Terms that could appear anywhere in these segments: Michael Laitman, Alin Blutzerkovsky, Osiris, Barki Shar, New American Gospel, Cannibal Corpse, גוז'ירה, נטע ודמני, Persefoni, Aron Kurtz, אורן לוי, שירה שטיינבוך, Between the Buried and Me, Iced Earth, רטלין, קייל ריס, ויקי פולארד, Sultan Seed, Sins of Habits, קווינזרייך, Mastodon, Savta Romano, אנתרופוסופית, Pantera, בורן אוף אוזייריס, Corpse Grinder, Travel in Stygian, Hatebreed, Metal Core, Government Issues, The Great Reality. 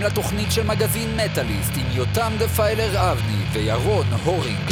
מאזינים לתוכנית של מגזין מטאליסט עם יותם דפיילר אבני וירון הורינג.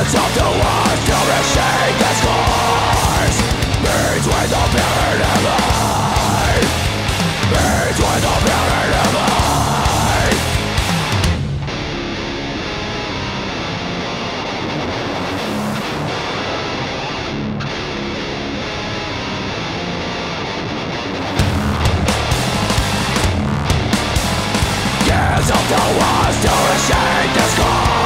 Sins of the world nourishing the scars. Between the buried and me. Between the buried and me. Of the walls nourishing the scars. Between the buried and me. Between the buried and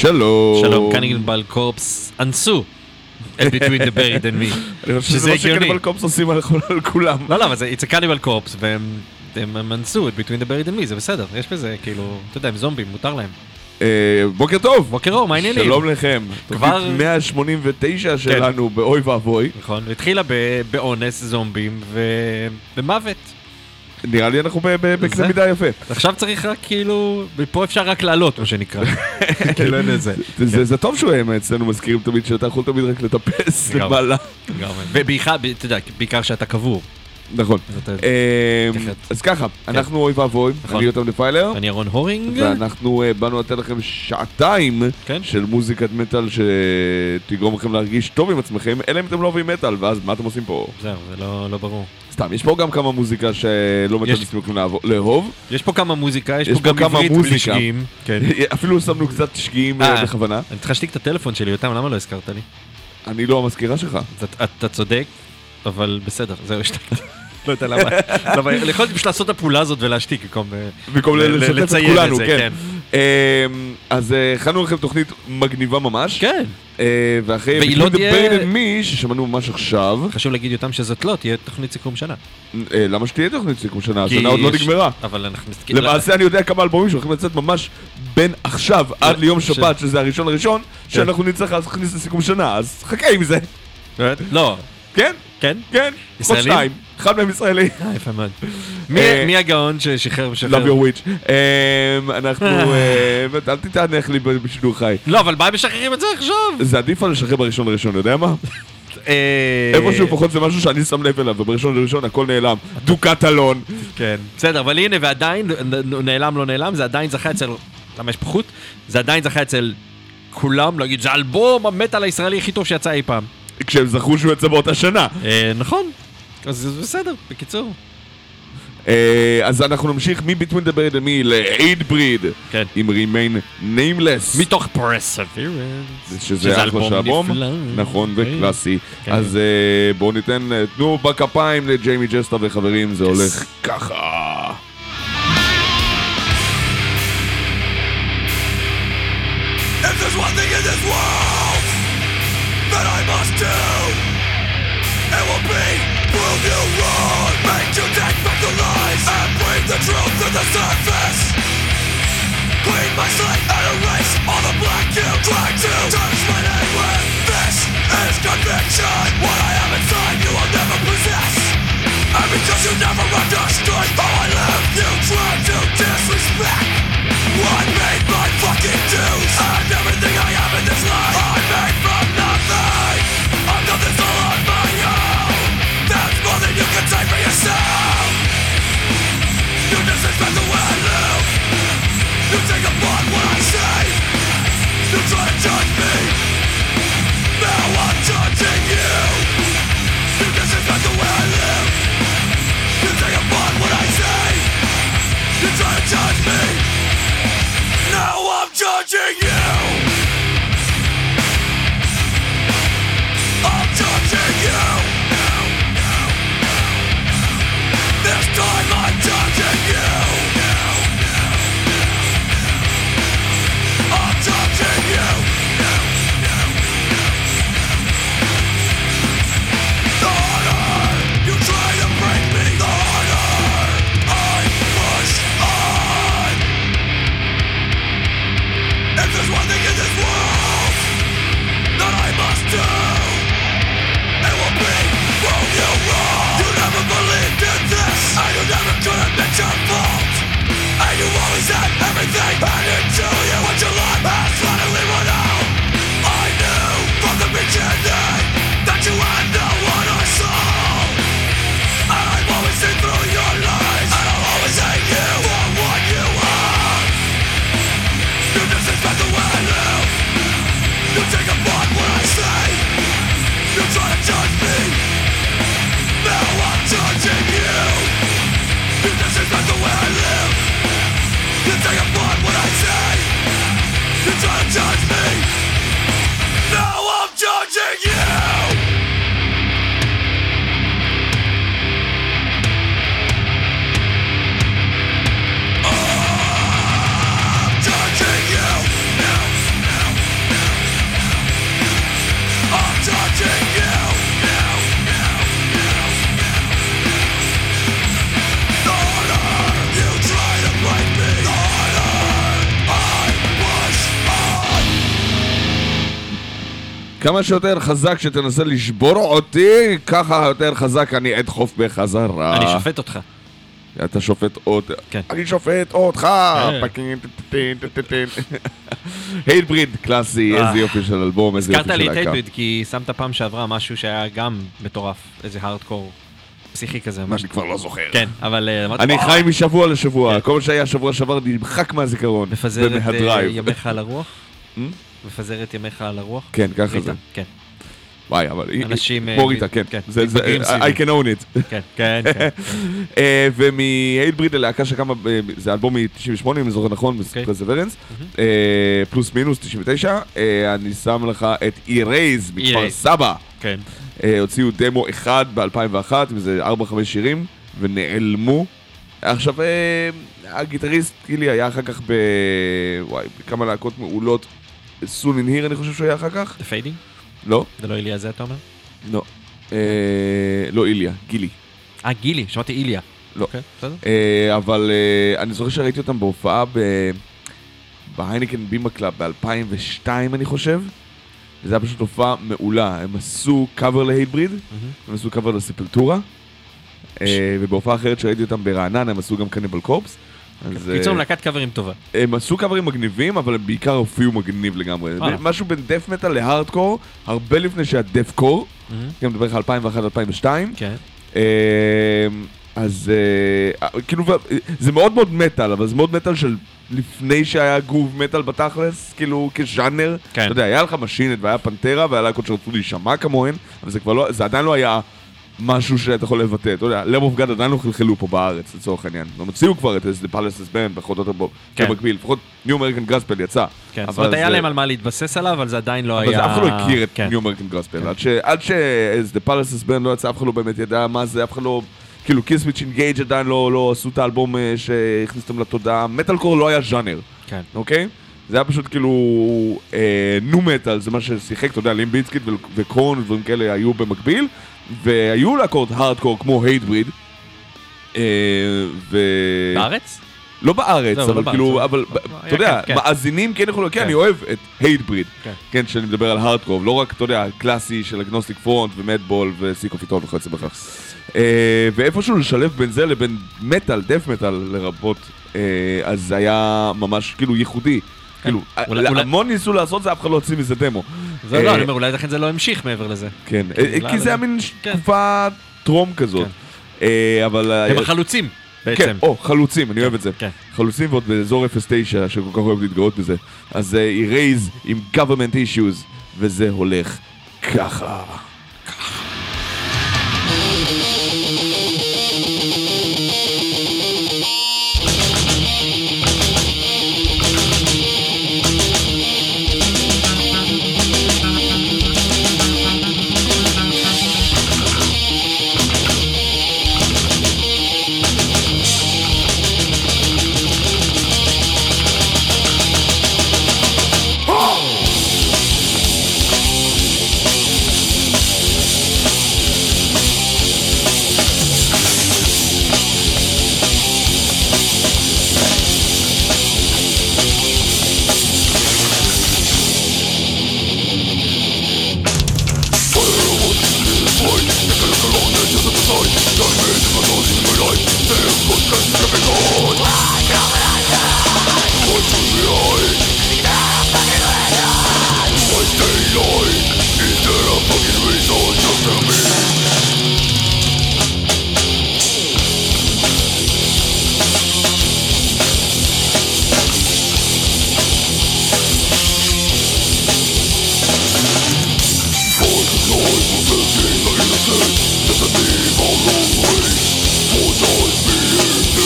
שלום. שלום, קניבל קורפס אנסו את Between the Buried and Me. אני חושב שזה מה שקניבל קורפס עושים על כולם. לא, אבל זה קניבל קורפס והם אנסו את Between the Buried and Me, זה בסדר, יש בזה כאילו, אתה יודע, הם זומבים, מותר להם. בוקר טוב. בוקר אור, מה העניינים? שלום לכם. כבר 189 שלנו באוי ואבוי. נכון, התחילה באונס זומבים ובמוות. נראה לי אנחנו בקנה מידה יפה. עכשיו צריך רק כאילו, פה אפשר רק לעלות, מה שנקרא. כאילו אין את זה. זה טוב שהם אצלנו מזכירים תמיד, שאתה יכול תמיד רק לטפס למעלה. ובעיקר שאתה קבור. נכון. אז ככה, אנחנו אוי ואבוי, אני יותם דפיילר. אני ארון הורינג. ואנחנו באנו לתת לכם שעתיים של מוזיקת מטאל שתגרום לכם להרגיש טוב עם עצמכם, אלא אם אתם לא אוהבים מטאל, ואז מה אתם עושים פה? זהו, זה לא ברור. סתם, יש פה גם כמה מוזיקה שלא מתנסים לאהוב. יש פה כמה מוזיקה, יש פה גם עברית בלי שגיאים. אפילו שמנו קצת שגיאים בכוונה. אני צריך להשתיק את הטלפון שלי, יותם, למה לא הזכרת לי? אני לא המזכירה שלך. אתה צודק, אבל בסדר, זהו, השתקת. לא יודע למה. יכול להיות בשביל לעשות את הפעולה הזאת ולהשתיק, במקום לשתף את כולנו, כן. אז הכנו לכם תוכנית מגניבה ממש. כן. ואחרי Between the Buried and Me ששמענו ממש עכשיו, חשוב להגיד יותם שזאת לא תהיה תוכנית סיכום שנה. למה שתהיה תוכנית סיכום שנה? השנה עוד לא נגמרה. למעשה אני יודע כמה אלבומים שהולכים לצאת ממש בין עכשיו עד ליום שבת, שזה הראשון שאנחנו נצטרך להכניס לסיכום שנה, אז חכה עם זה. לא. כן? כן? כן. ישראלים? אחד מהם ישראלי. יפה מאוד. מי הגאון ששחרר ושחרר? Love your witch. אנחנו... אל תתענך לי בשידור חי. לא, אבל מה הם משחררים את זה עכשיו? זה עדיף על לשחרר בראשון, יודע מה? איפשהו פחות זה משהו שאני שם לב אליו, ובראשון הכל נעלם. דוקת אלון. כן. בסדר, אבל הנה, ועדיין, נעלם לא נעלם, זה עדיין זכה אצל... למה יש פחות? זה עדיין זכה אצל כולם, להגיד, זה אלבום המטאל הישראלי הכי טוב שיצא אי פעם. כשהם זכו שהוא יצא באותה שנה. נכון. אז זה בסדר, בקיצור. אז אנחנו נמשיך מ-Between the Buried and Me ל-Hatebreed. כן. עם Remain Nameless. מתוך Perseverance. שזה אלבום נפלא. נכון, וקלאסי. אז בואו ניתן, תנו בכפיים לג'יימי ג'סטה וחברים, זה הולך ככה. If there's one thing in this world that I must do, it will be prove you wrong, make you take back the lies, and bring the truth to the surface. Clean my slate and erase all the black you try to tarnish my name with. This is conviction. What I have inside you will never possess. And because you never understood how I live, you tried to disrespect what made my fucking dues and everything I have in this life. I made from I've done this all on my own. That's more than you can say for yourself. You disrespect the way I live. You take apart what I say. You try to judge me. Now I'm judging you. You disrespect the way I live. This is not the way I live. You take upon what I say. You try to judge me. Now I'm judging you. כמה שיותר חזק שתנסה לשבור אותי, ככה יותר חזק אני אדחוף בחזרה. אני שופט אותך. אתה שופט אותך. כן. אני שופט אותך. הייטבריד קלאסי, איזה יופי של אלבום, איזה יופי של להקה. הזכרת לי את הייטבריד כי שמת פעם שעברה משהו שהיה גם מטורף, איזה הארדקור פסיכי כזה. מה שאני כבר לא זוכר. כן, אבל... אני חי משבוע לשבוע, כל מה שהיה שבוע שעבר נמחק מהזיכרון. מפזר את ימיך על הרוח? מפזר את ימיך על הרוח? כן, ככה זה. כן. וואי, אבל... אנשים... כמו ריטה, כן. I can own it. כן, כן, כן. ומהייטבריד ללהקה שקמה... זה אלבום מ-98, אם אני זוכר נכון, פרסוורנס. פלוס מינוס 99. אני שם לך את אירייז מכפר סבא. כן. הוציאו דמו אחד ב-2001, וזה 4-5 שירים, ונעלמו. עכשיו, הגיטריסט גילי היה אחר כך ב... וואי, בכמה להקות מעולות. סון אינהיר אני חושב שהוא היה אחר כך. The Fading? לא. זה לא איליה זה אתה אומר? לא. לא איליה, גילי. גילי, שמעתי איליה. לא. אבל אני זוכר שראיתי אותם בהופעה בהייניקן בימה קלאב ב-2002 אני חושב. וזה היה פשוט הופעה מעולה. הם עשו קאבר להייטבריד, הם עשו קאבר לספלטורה. ובהופעה אחרת שראיתי אותם ברעננה הם עשו גם קניבל קורפס. קיצור, להקת קאברים טובה. הם עשו קאברים מגניבים, אבל הם בעיקר הופיעו מגניב לגמרי. משהו בין דף מטל להארדקור, הרבה לפני שהיה דף קור, גם מדבר לך 2001-2002. אז כאילו, זה מאוד מאוד מטל, אבל זה מאוד מטל של לפני שהיה גרוב מטל בתכלס, כאילו כז'אנר. אתה יודע, היה לך משינת והיה פנטרה, והיה להקות שרצו להישמע כמוהן, אבל זה עדיין לא היה... משהו שאתה יכול לבטא, אתה יודע, לב אופגד עדיין לא חלחלו פה בארץ, לצורך העניין. הם הוציאו כבר את The Palace's Band, פחות יותר בו, כמקביל, פחות New American Gospel יצא. כן, זאת אומרת, היה להם על מה להתבסס עליו, אבל זה עדיין לא היה... אבל אף אחד לא הכיר את New American Gospel, עד ש-The Palace's Band לא יצא, אף אחד לא באמת ידע מה זה, אף אחד לא... כאילו, Kiss Switch Engage עדיין לא עשו את האלבום שהכניסתם לתודעה, Metal Core לא היה ז'אנר, אוקיי? זה היה פשוט כאילו נו-מטל, זה מה ששיחק, אתה יודע, לימביצקית וקורן ודברים כאלה היו במקביל, והיו להקות הארדקור כמו הייטבריד. בארץ? לא בארץ, אבל כאילו, אבל אתה יודע, מאזינים כן יכולים, כן, אני אוהב את הייטבריד, כן, שאני מדבר על הארדקור, לא רק, אתה יודע, הקלאסי של אגנוסטיק פרונט ומדבול וסיקופיטון וכיוצא בכך. ואיפשהו לשלב בין זה לבין מטל, דף מטל לרבות, אז זה היה ממש כאילו ייחודי. כאילו, המון ניסו לעשות זה, אף אחד לא הוציא מזה דמו. זה לא, אני אומר, אולי לכן זה לא המשיך מעבר לזה. כן, כי זה היה מין תקופה טרום כזאת. אבל... הם החלוצים, בעצם. כן, חלוצים, אני אוהב את זה. חלוצים ועוד באזור 09, שכל כך אוהב להתגאות בזה. אז אירייז עם Government Issues, וזה הולך ככה. Does it leave a long way? For those believe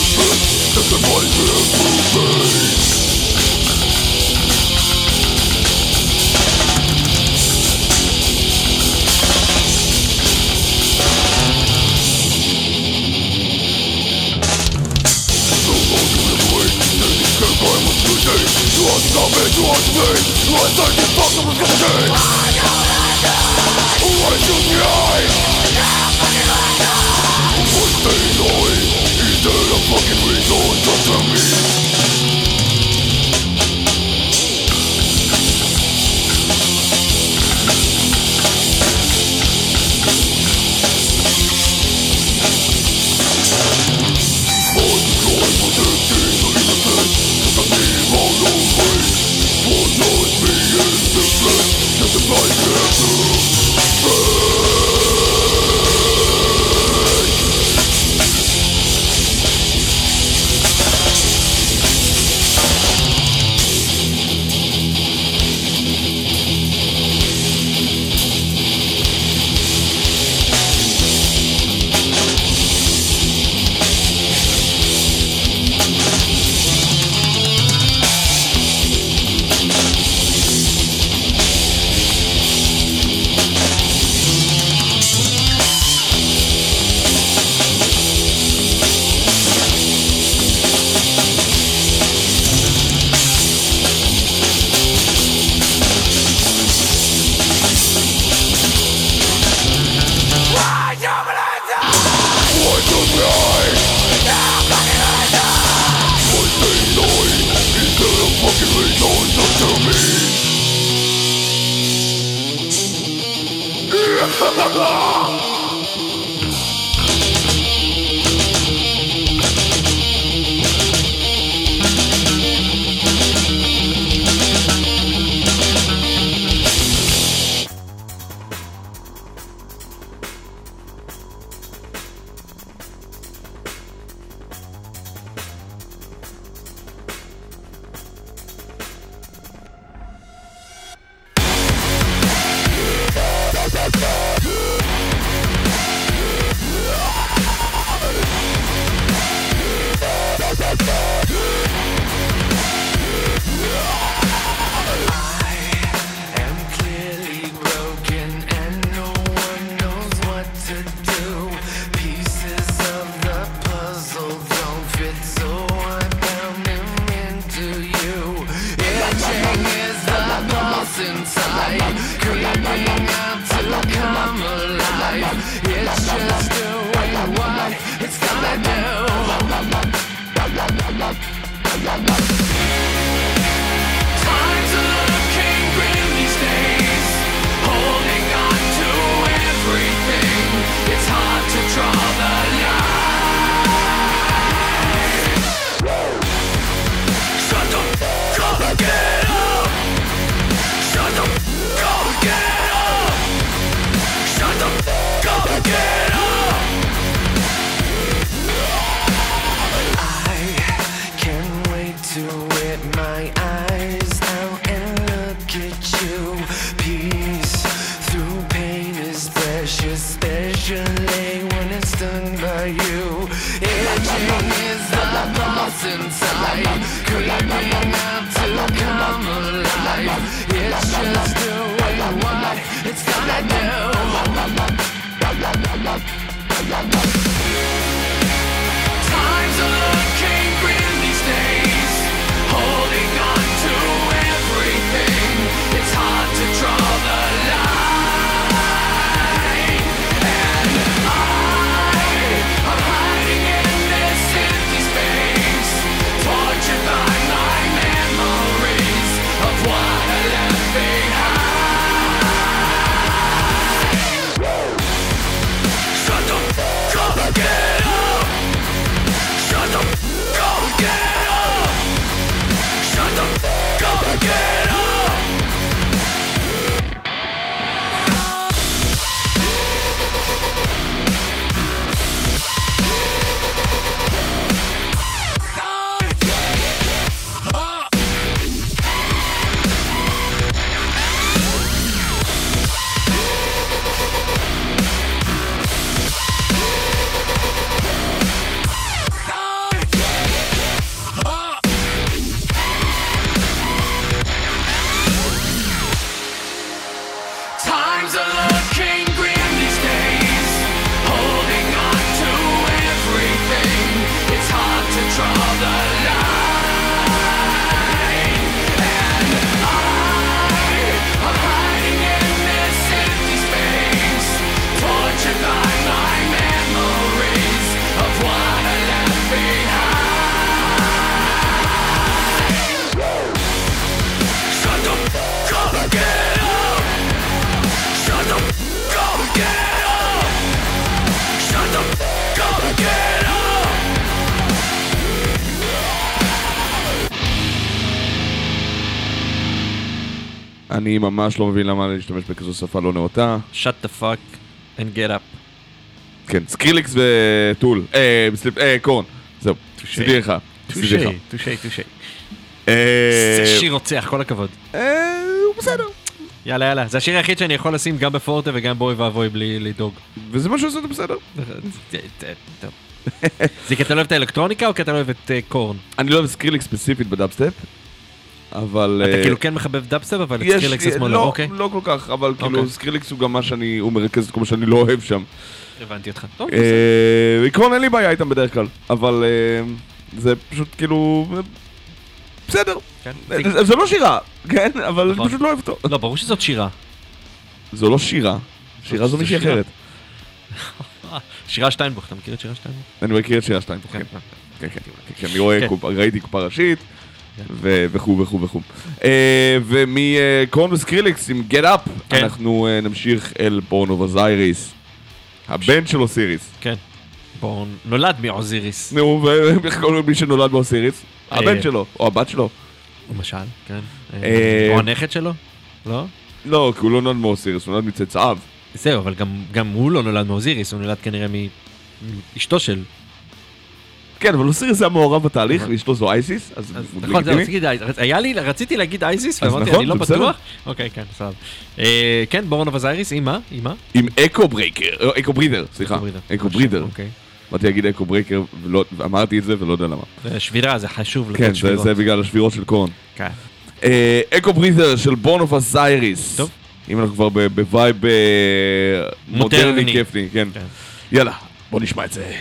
Get אני ממש לא מבין למה להשתמש בכזו שפה לא נאותה. Shut the fuck and get up. כן, סקריליקס וטול. קורן. זהו, תשאי לך. תושאי. שיר רוצח, כל הכבוד. הוא בסדר. יאללה, זה השיר היחיד שאני יכול לשים גם בפורטה וגם בוי ואבוי בלי לדאוג. וזה מה שעושה, אתה בסדר. טוב. זה כי אתה לא אוהב את האלקטרוניקה או כי אתה לא אוהב את קורן? אני לא אוהב סקריליקס ספציפית בדאפסטפ, אבל... אתה כאילו כן מחבב דאפסטפ, אבל סקריליקס עצמו לא, אוקיי? לא כל כך, אבל כאילו סקריליקס הוא גם מה שאני... הוא מרכז את כל מה שאני לא אוהב שם. הבנתי אותך. עקרון, אין לי בעיה איתם בדרך כלל, אבל זה פשוט כאילו... בסדר. זה לא שירה, כן? אבל אני פשוט לא אוהב אותו. לא, ברור שזאת שירה. זו לא שירה. שירה זו מישהי אחרת. שירה שטיינבוך, אתה מכיר את שירה שטיינבוך? אני מכיר את שירה שטיינבוך, כן. כן, כן. אני רואה, ראיתי קופה ראשית, וכו. ומקורן וסקריליקס עם Get Up, אנחנו נמשיך אל בורן אוף אוזייריס. הבן של אוסיריס. כן. בורן נולד מאוזיריס. נו, ואיך קוראים מי שנולד מאוסיריס? הבן שלו, או הבת שלו. למשל, כן. או הנכד שלו? לא? לא, כי הוא לא נולד מאוסיריס, הוא נולד מצאצאיו. זהו, אבל גם הוא לא נולד מאוזיריס, הוא נולד כנראה מאשתו של... כן, אבל אוסיריס היה מעורב בתהליך, ואשתו זו אייסיס, אז... נכון, זה רציתי להגיד אייסיס. רציתי להגיד אייסיס, ואמרתי, אני לא בטוח. אוקיי, כן, סלב. כן, בורן אוף אוזייריס, עם מה? עם אקו ברידר, סליחה. אקו ברידר. באתי להגיד אקו ברייקר, ואמרתי את זה ולא יודע למה. שבירה, זה חשוב לתת שבירות. כן, זה בגלל השבירות של קורן. כן. אקו ברידר של בורן אוף אוזייריס. טוב. אם אנחנו כבר בווייב מודרני, כיפני, כן. יאללה, בוא נשמע את זה.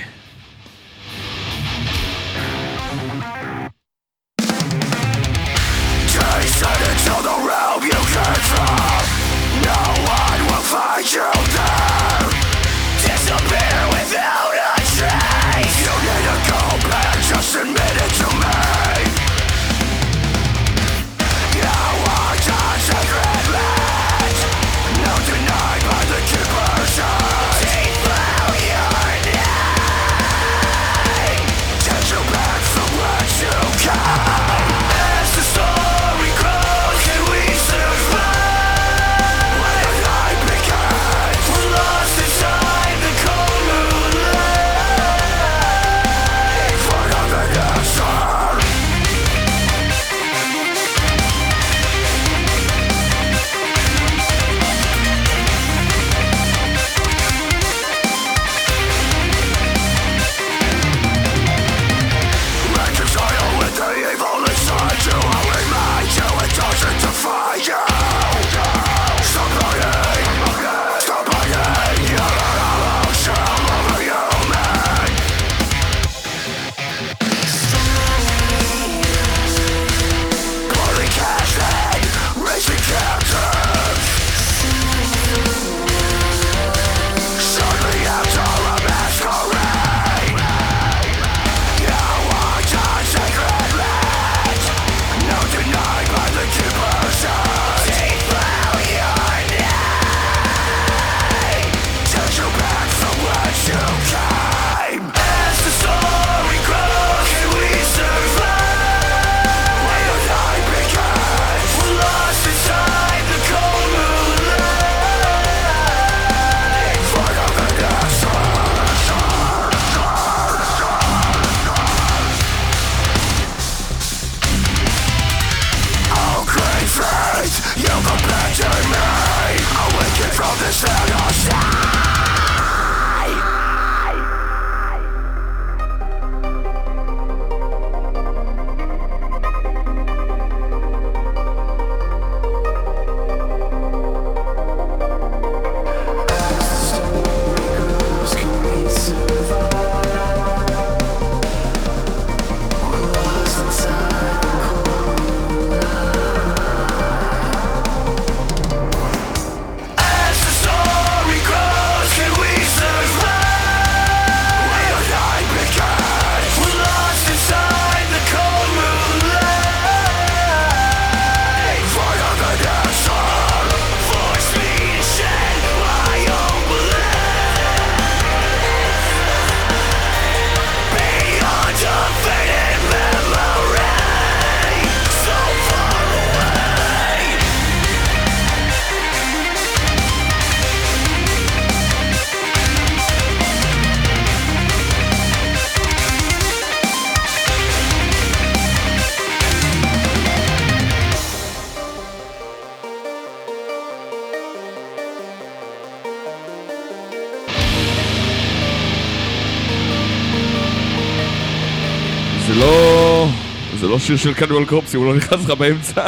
זה לא שיר של קניבל קורפס, הוא לא נכנס לך באמצע.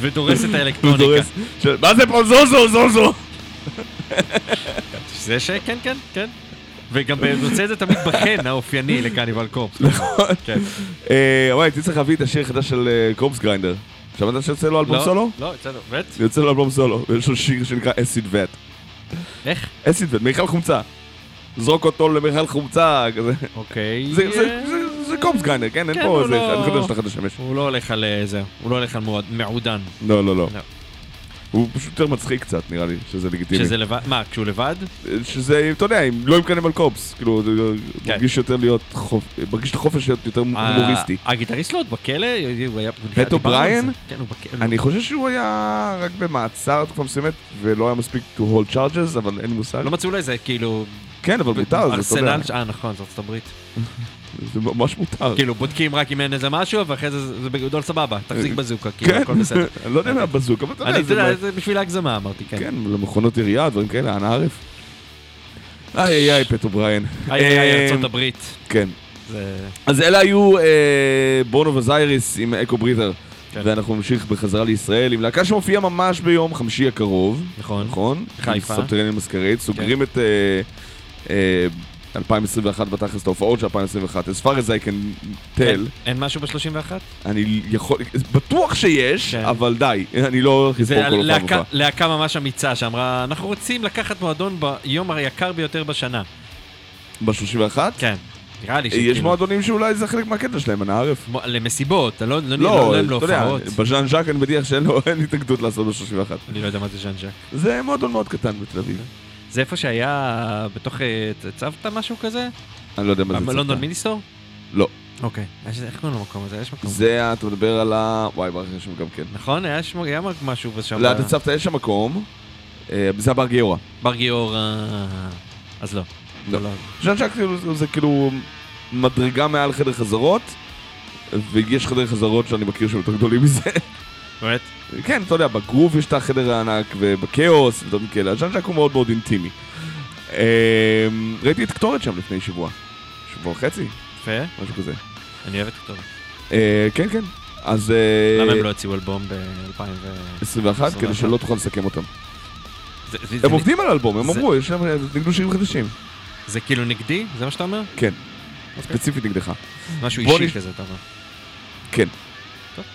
ודורס את האלקטרוניקה. מה זה פה? זוזו! זה שכן, כן, כן. וגם נוצא את זה תמיד בחן האופייני לקניבל קורפס. נכון. וואי, תצטרך צריך להביא את השיר החדש של קורפס גריינדר. עכשיו אתה שיוצא לו אלבום סולו? לא, יוצא לו אלבום סולו, ויש לו שיר שנקרא אסיד וט. איך? אסיד וט, מיכל חומצה. זרוק אותו למיכל חומצה, כזה. אוקיי. זה קורפס גריינדר, כן? אין פה איזה, אני חושב שאתה חדש שמש. הוא לא הולך על זה, הוא לא הולך על מעודן. לא. הוא פשוט יותר מצחיק קצת, נראה לי, שזה לגיטימי. שזה לבד? מה, כשהוא לבד? שזה, אתה יודע, לא עם קניבל קורפס. כאילו, מרגיש יותר להיות, מרגיש את החופש יותר מוריסטי. הגיטריסט לא עוד בכלא? פט אובריין? כן, הוא בכלא. אני חושב שהוא היה רק במעצר, תקופה מסוימת, ולא היה מספיק to hold charges, אבל אין מושג. לא מצאו אולי זה, כאילו... כן, אבל מותר, זה תודה. נכון, זאת הברית. זה ממש מותר. כאילו, בודקים רק אם אין איזה משהו, ואחרי זה בגדול סבבה, תחזיק בזוקה, כאילו, הכל בסדר. אני לא יודע מה בזוקה, אבל אתה יודע, זה בשביל ההגזמה, אמרתי, כן. כן, למכונות עירייה, דברים כאלה, אנא ערף. איי, פט אובריין. איי, ארצות הברית. כן. אז אלה היו בורנו וזייריס עם אקו ברית'ר, ואנחנו נמשיך בחזרה לישראל עם להקה שמופיעה ממש ביום חמישי הקרוב. נכון. חיפה. סבתרנים מסקרית, סוגרים את 2021 בתחס את ההופעות של 2021, as far as I can tell. אין משהו ב-31? אני יכול... בטוח שיש, אבל די, אני לא חיספור כל הופעה מופעה. זה להקה ממש אמיצה שאמרה, אנחנו רוצים לקחת מועדון ביום היקר ביותר בשנה. ב-31? כן. נראה לי שכאילו. יש מועדונים שאולי זה חלק מהקטע שלהם, אני ערף. למסיבות, לא נראים להופעות. בז'אן ז'אק אני בדיח שאין התנגדות לעשות ב-31. אני לא יודע מה זה ז'אן ז'אק. זה מועדון מאוד קטן בתל אביב. זה איפה שהיה בתוך צוותא משהו כזה? אני לא יודע מה זה צוותא. לונדון מיניסטור? לא. אוקיי. איך קוראים למקום הזה? יש מקום. זה, אתה מדבר על ה... וואי, ברח לי שם גם כן. נכון, היה משהו ושם... לא, אתה צוותא, יש שם מקום. זה הבר גיורא. בר גיורא... אז לא. לא. ז'אן ז'אק זה כאילו מדרגה מעל חדר חזרות, ויש חדר חזרות שאני מכיר שהם יותר גדולים מזה. באמת? כן, אתה יודע, בגרוף יש את החדר הענק ובקאוס ודברים כאלה, הז'אן ז'אק הוא מאוד מאוד אינטימי. ראיתי את קטורת שם לפני שבוע וחצי. יפה. משהו כזה. אני אוהב את קטורת. כן. אז... למה הם לא הציעו אלבום ב-2021? כדי שלא תוכל לסכם אותם. הם עובדים על אלבום, הם אמרו, יש להם נגדו שירים חדשים. זה כאילו נגדי? זה מה שאתה אומר? כן. ספציפית נגדך. משהו אישי כזה, אתה אומר. כן.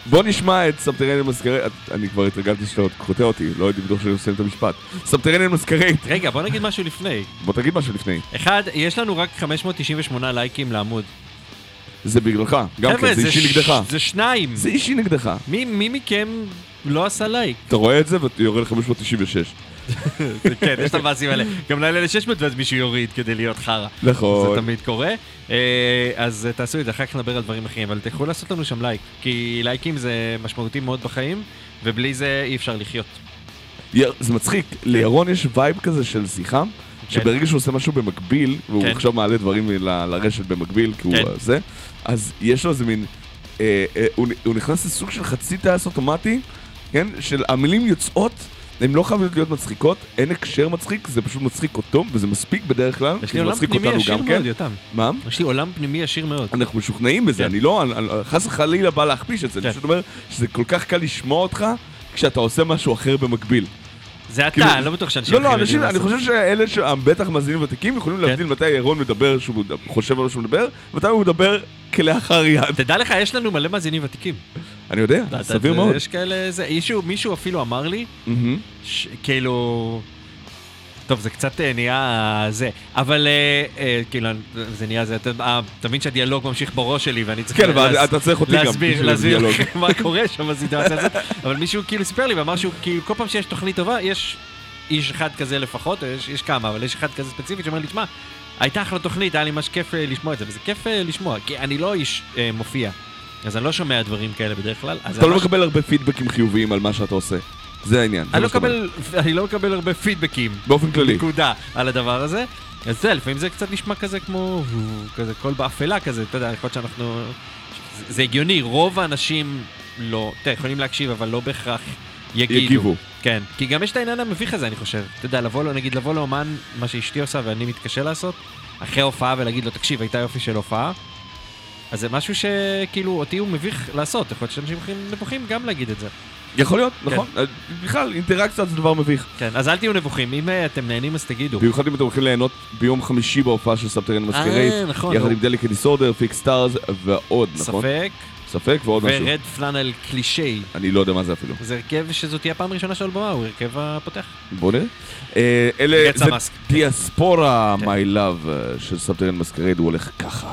בוא נשמע את סבתרנל מסקרית. אני כבר התרגלתי שלא קוטע אותי, לא הייתי בטוח שאני עושה את המשפט. סבתרנל מסקרית. רגע, בוא נגיד משהו לפני. אחד, יש לנו רק 598 לייקים לעמוד. זה בגללך, גם כן, זה אישי נגדך. זה שניים. זה אישי נגדך. מי מכם לא עשה לייק? אתה רואה את זה ויורד ל-596. כן, יש את המעשים האלה. גם לילה ל-600 ואז מישהו יוריד כדי להיות חרא. נכון. זה תמיד קורה. אז תעשו את זה, אחר כך נדבר על דברים אחרים, אבל תוכלו לעשות לנו שם לייק, כי לייקים זה משמעותי מאוד בחיים, ובלי זה אי אפשר לחיות. זה מצחיק, לירון יש וייב כזה של שיחה, שברגע שהוא עושה משהו במקביל, והוא עכשיו מעלה דברים לרשת במקביל, כי הוא זה, אז יש לו איזה מין... הוא נכנס לסוג של חצי טייס אוטומטי, כן? של המילים יוצאות, הן לא חייבות להיות מצחיקות, אין הקשר מצחיק, זה פשוט מצחיק אותו, וזה מספיק בדרך כלל. יש לי עולם פנימי עשיר מאוד, יותם. מה? יש לי עולם פנימי עשיר מאוד. אנחנו משוכנעים בזה, אני לא, חס וחלילה בא להכפיש את זה, אני פשוט אומר שזה כל כך קל לשמוע אותך כשאתה עושה משהו אחר במקביל. זה אתה, אני לא בטוח שאנשים יכולים להגיד לעשות. לא, אני חושב שאלה שבטח מאזינים ותיקים יכולים להבדיל מתי ירון מדבר, שהוא חושב עליו שהוא מדבר, מתי הוא מדבר כלאחר יד. תדע לך, יש לנו מלא מאזינים ותיקים. אני יודע, סביר מאוד. יש כאלה, מישהו אפילו אמר לי, כאילו, טוב, זה קצת נהיה זה, אבל כאילו, זה נהיה זה, תבין שהדיאלוג ממשיך בראש שלי, ואני צריך להסביר מה קורה שם, אבל מישהו כאילו סיפר לי, ואמר שהוא כאילו, כל פעם שיש תוכנית טובה, יש איש אחד כזה לפחות, יש כמה, אבל יש אחד כזה ספציפית שאומר לי, תשמע, הייתה אחלה תוכנית, היה לי ממש כיף לשמוע את זה, וזה כיף לשמוע, כי אני לא איש מופיע. אז אני לא שומע דברים כאלה בדרך כלל. אתה לא מקבל הרבה פידבקים חיוביים על מה שאתה עושה. זה העניין. אני לא מקבל הרבה פידבקים. באופן כללי. נקודה על הדבר הזה. אז זה, לפעמים זה קצת נשמע כזה כמו... כזה קול באפלה כזה. אתה יודע, יכול שאנחנו... זה הגיוני. רוב האנשים לא... אתה יכולים להקשיב, אבל לא בהכרח יגיבו. כן. כי גם יש את העניין המביך הזה, אני חושב. אתה יודע, לבוא לאומן, מה שאשתי עושה ואני מתקשה לעשות, אחרי הופעה ולהגיד לו, תקשיב, הייתה יופי של הופעה. אז זה משהו שכאילו אותי הוא מביך לעשות, יכול להיות שאנשים נבוכים גם להגיד את זה. יכול להיות, נכון? בכלל, אינטראקציה זה דבר מביך. כן, אז אל תהיו נבוכים, אם אתם נהנים אז תגידו. במיוחד אם אתם הולכים ליהנות ביום חמישי בהופעה של סאבטרן מסקרייט, יחד עם דליקט דיסורדר, פיקס סטארס ועוד, נכון? ספק. ספק ועוד משהו. ורד פלאנל קלישי. אני לא יודע מה זה אפילו. זה הרכב שזאת תהיה הפעם הראשונה של אלבומה, הוא הרכב הפותח. בוא נראה. אלה, זה דיאספורה, my love, של סאבטרן מסקרייט, הוא הולך ככה.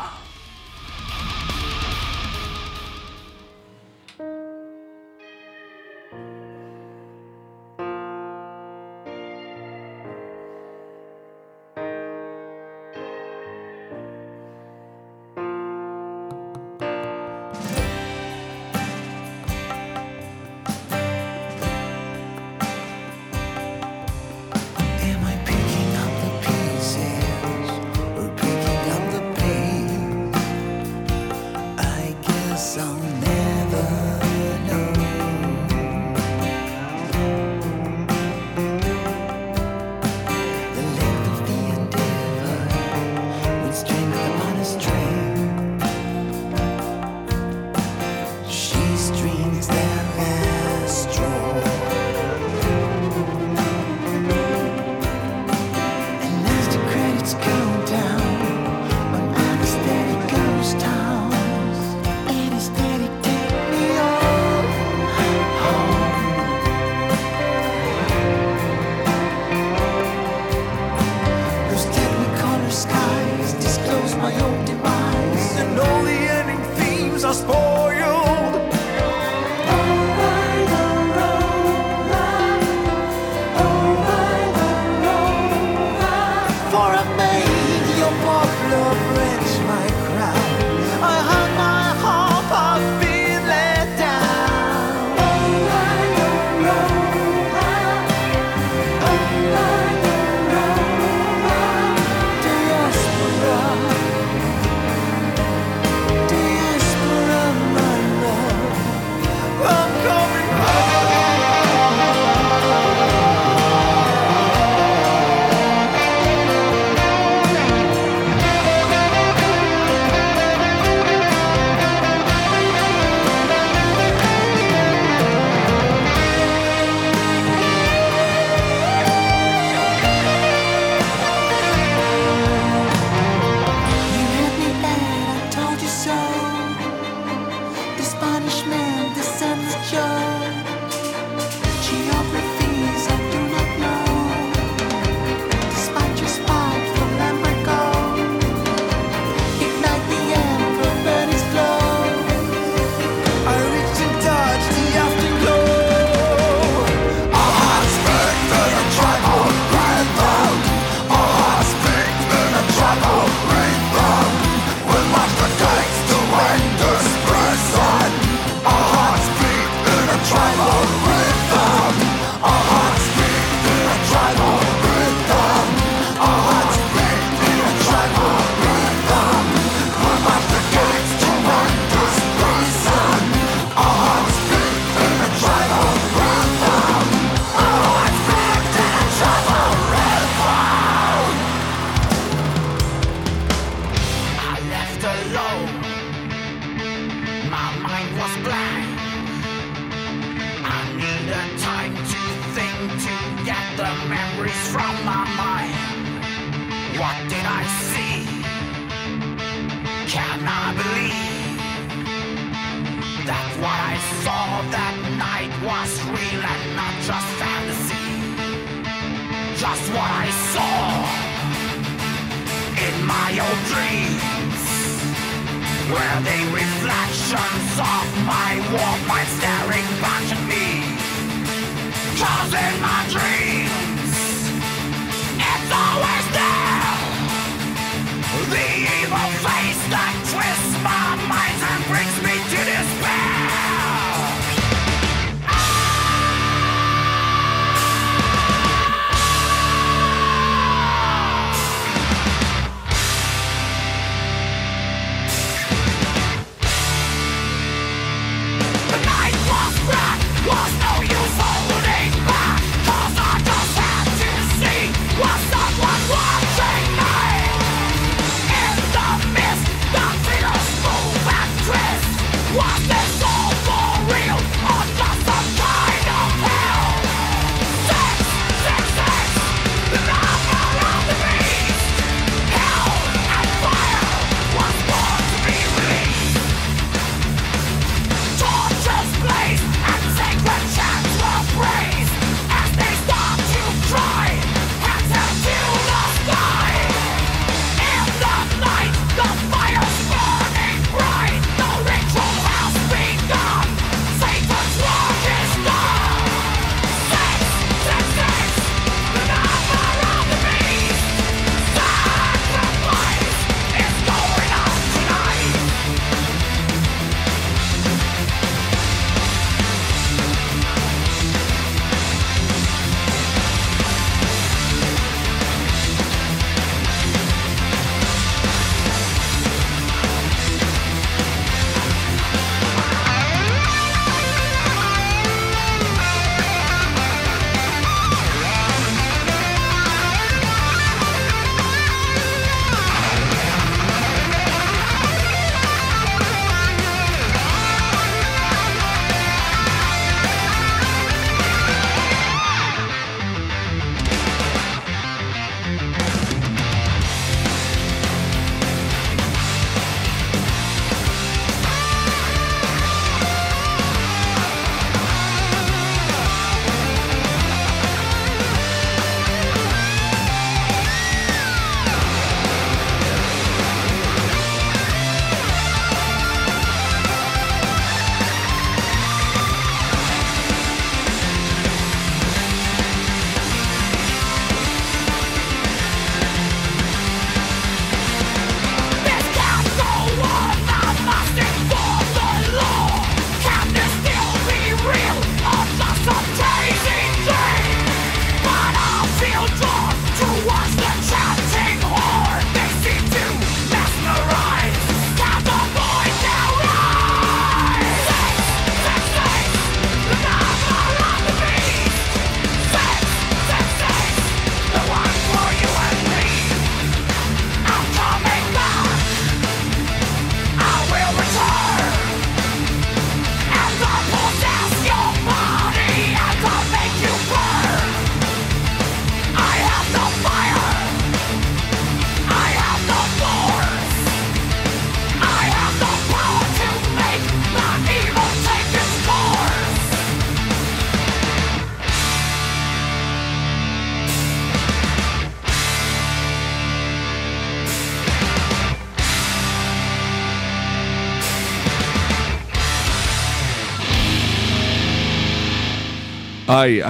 איי,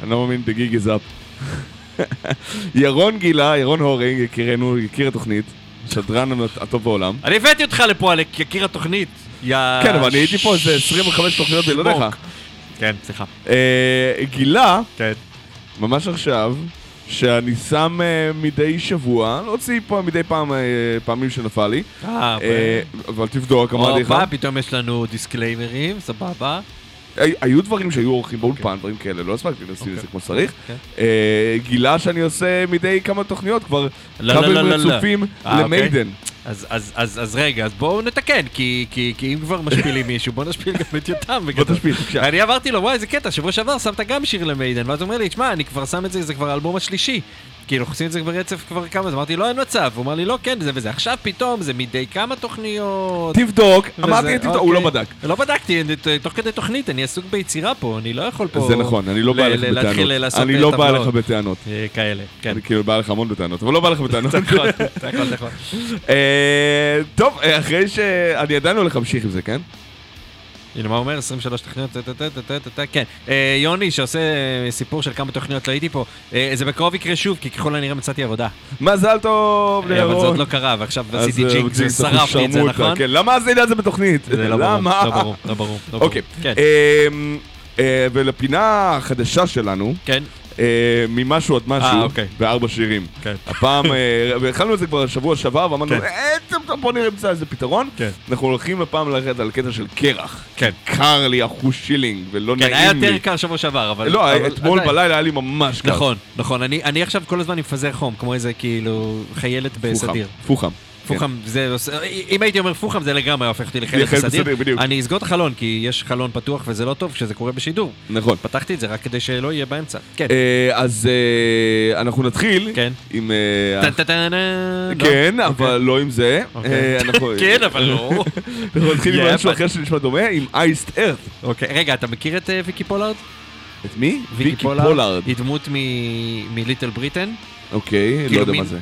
אני לא מאמין, the gig is up. ירון גילה, ירון הורינג, יקירנו, יקיר התוכנית, שדרן הטוב בעולם. אני הבאתי אותך לפה, יקיר התוכנית. כן, אבל אני הייתי פה איזה 25 תוכניות בלעדיך. כן, סליחה. גילה, ממש עכשיו, שאני שם מדי שבוע, להוציא פה מדי פעמים שנפל לי. אבל תבדוק, אמר לך. פתאום יש לנו דיסקליימרים, סבבה. היו דברים שהיו עורכים באולפן, דברים כאלה, לא הספקתי לשים את זה כמו שצריך. גילה שאני עושה מדי כמה תוכניות כבר, קאברים רצופים למיידן. אז רגע, אז בואו נתקן, כי אם כבר משפילים מישהו, בואו נשפיל גם את יותם. בואו תשפיל, בבקשה. אני אמרתי לו, וואי, זה קטע, שבוע שעבר שמת גם שיר למיידן, ואז הוא אומר לי, תשמע, אני כבר שם את זה, זה כבר האלבום השלישי. כאילו, עושים את זה כבר רצף כבר כמה, אז אמרתי, לא, אין מצב. הוא אמר לי, לא, כן, זה וזה. עכשיו פתאום, זה מדי כמה תוכניות. תבדוק. אמרתי, תבדוק. הוא לא בדק. לא בדקתי, תוך כדי תוכנית, אני עסוק ביצירה פה, אני לא יכול פה... זה נכון, אני לא בא לך בטענות. אני לא בא לך בטענות. כאלה, כן. אני כאילו בא לך המון בטענות, אבל לא בא לך בטענות. תכון. טוב, אחרי שאני עדיין הולך להמשיך עם זה, כן? הנה מה אומר, 23 תוכניות, כן. יוני שעושה סיפור של כמה תוכניות, לא הייתי פה, זה בקרוב יקרה שוב, כי ככל הנראה מצאתי עבודה. מזל טוב לירון. אבל זה עוד לא קרה, ועכשיו עשיתי ג'ינק, זה שרפתי את זה, נכון? למה עשית את זה בתוכנית? זה לא ברור, לא ברור. אוקיי, ולפינה החדשה שלנו, ממשהו עד משהו, בארבע שירים. הפעם, והחלנו את זה כבר שבוע שבר, ואמרנו, בוא נמצא איזה פתרון. אנחנו הולכים הפעם ללכת על קטע של קרח. קר לי, אחוז שילינג, ולא נעים לי. היה יותר קר שבוע שבר, אבל... לא, אתמול בלילה היה לי ממש קר. נכון, נכון. אני עכשיו כל הזמן מפזר חום, כמו איזה כאילו חיילת בסדיר. פוחם. פוחם, זה... אם הייתי אומר פוחם, זה לגמרי הופכתי לחיילת בסדיר. אני אסגור את החלון, כי יש חלון פתוח וזה לא טוב כשזה קורה בשידור. נכון. פתחתי את זה רק כדי שלא יהיה באמצע. כן. אז אנחנו נתחיל עם... כן, אבל לא עם זה. כן, אבל לא. אנחנו נתחיל עם משהו אחר שנשמע דומה, עם Iced Earth. אוקיי, רגע, אתה מכיר את ויקי פולארד? את מי? ויקי פולארד. היא דמות מליטל בריטן. אוקיי, לא יודע מה זה.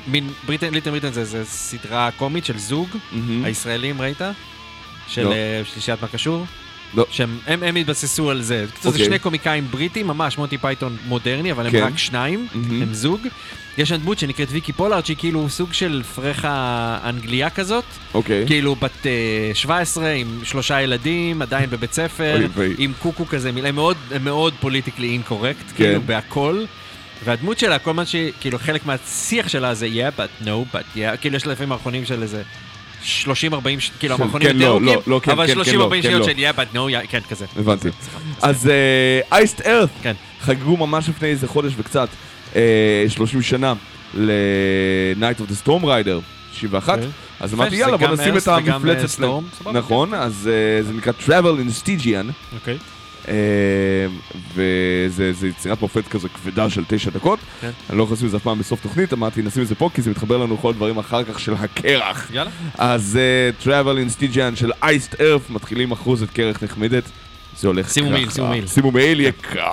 ליטל בריטן זה סדרה קומית של זוג, הישראלים, ראית? של שלישיית מה קשור? לא. שהם התבססו על זה. זה שני קומיקאים בריטים, ממש מוטי פייתון מודרני, אבל הם רק שניים, הם זוג. יש שם דמות שנקראת ויקי פולארד, שהיא כאילו סוג של פרחה אנגליה כזאת. אוקיי. כאילו בת 17 עם 3 ילדים, עדיין בבית ספר, עם קוקו כזה, הם מאוד פוליטיקלי אינקורקט, כאילו בהכל. והדמות שלה, כל מה שכאילו חלק מהשיח שלה זה yeah, but no, but yeah, כאילו יש לה לפעמים מערכונים של איזה 30-40, כאילו המערכונים יותר ארוכים, אבל 30-40 שניות של yeah, but no, כן, כזה. הבנתי. אז Iced Earth חגגו ממש לפני איזה חודש וקצת, 30 שנה ל-Night of the Storm Rider, 71, אז אמרתי יאללה, בוא נשים את המפלצת שלהם. נכון, אז זה נקרא Travel in Stygian. אוקיי. וזה יצירת מופת כזו כבדה של 9 דקות. אני לא חושב את זה אף פעם בסוף תוכנית, אמרתי נשים את זה פה כי זה מתחבר לנו כל דברים אחר כך של הקרח. אז Travel in Stygian של Iced Earth, מתחילים אחוז את קרח נחמדת, זה הולך ככה. שימו מייל יקר.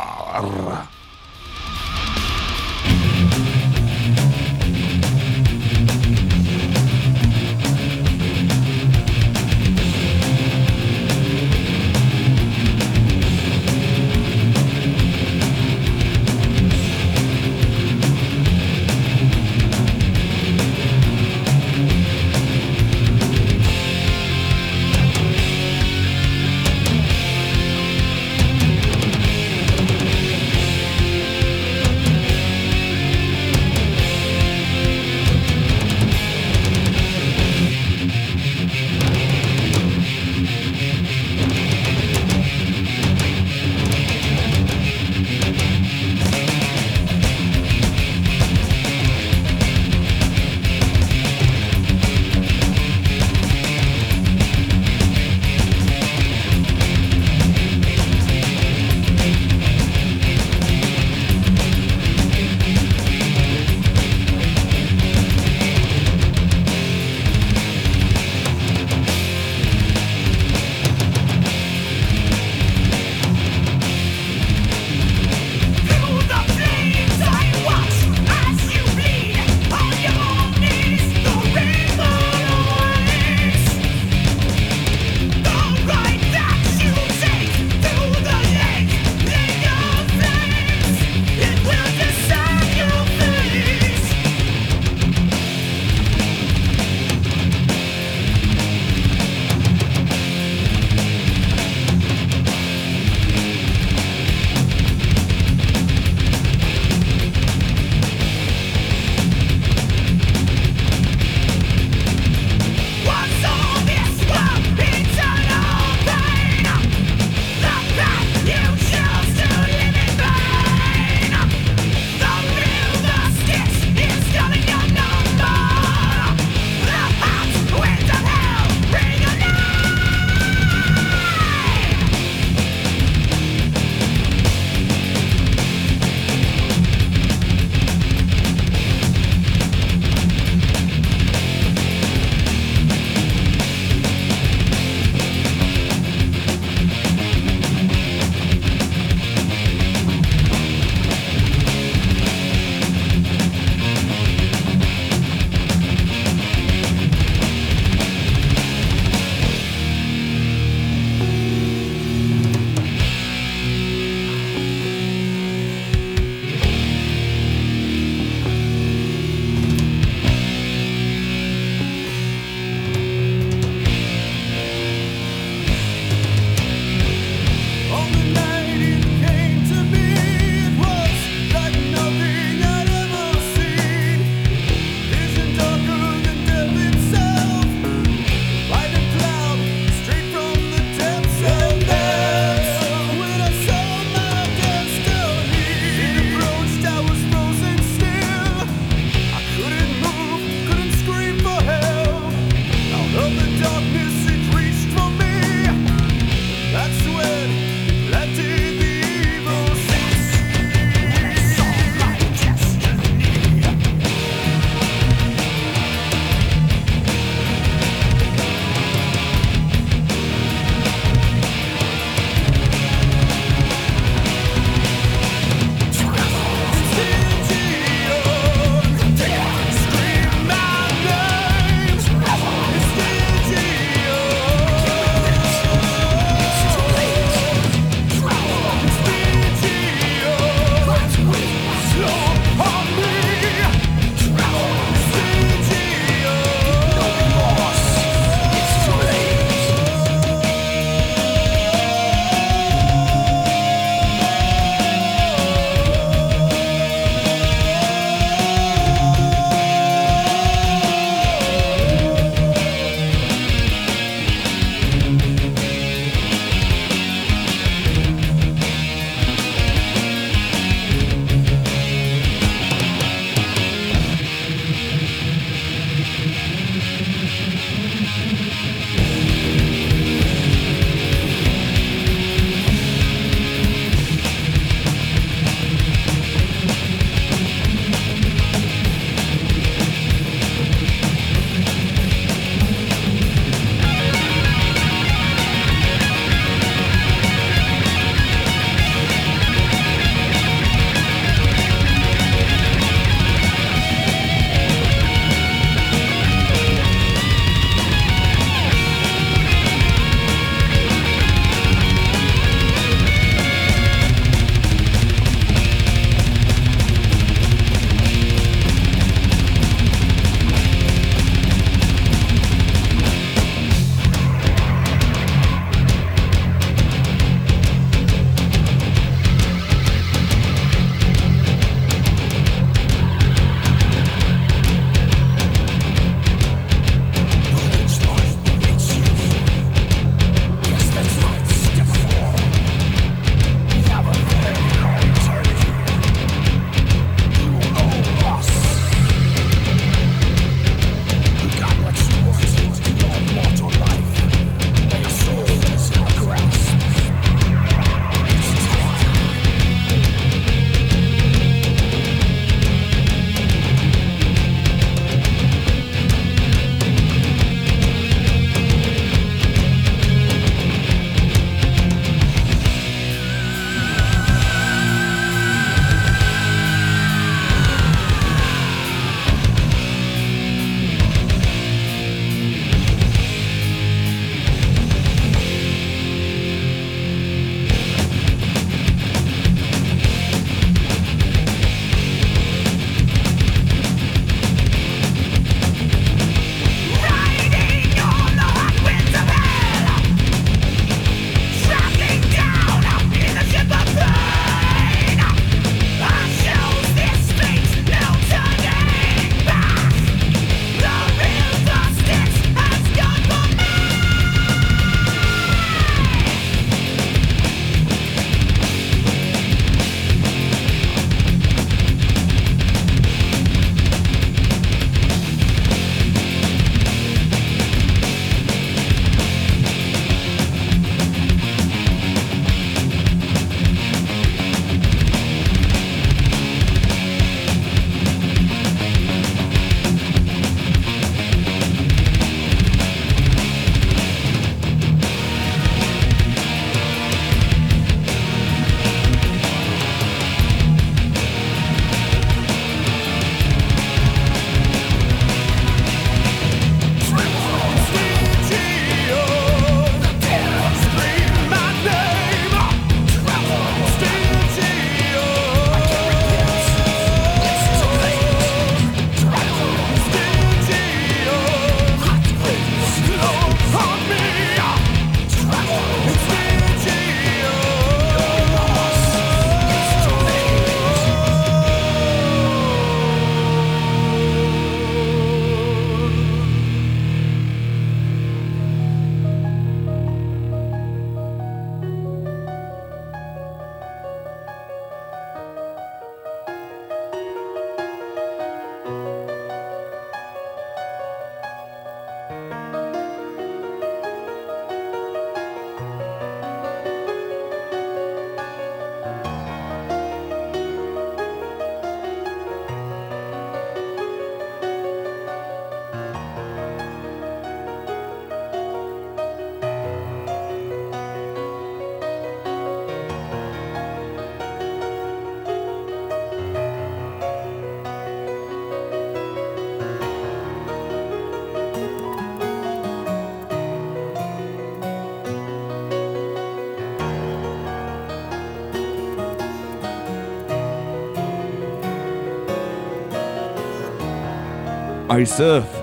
Iced Earth,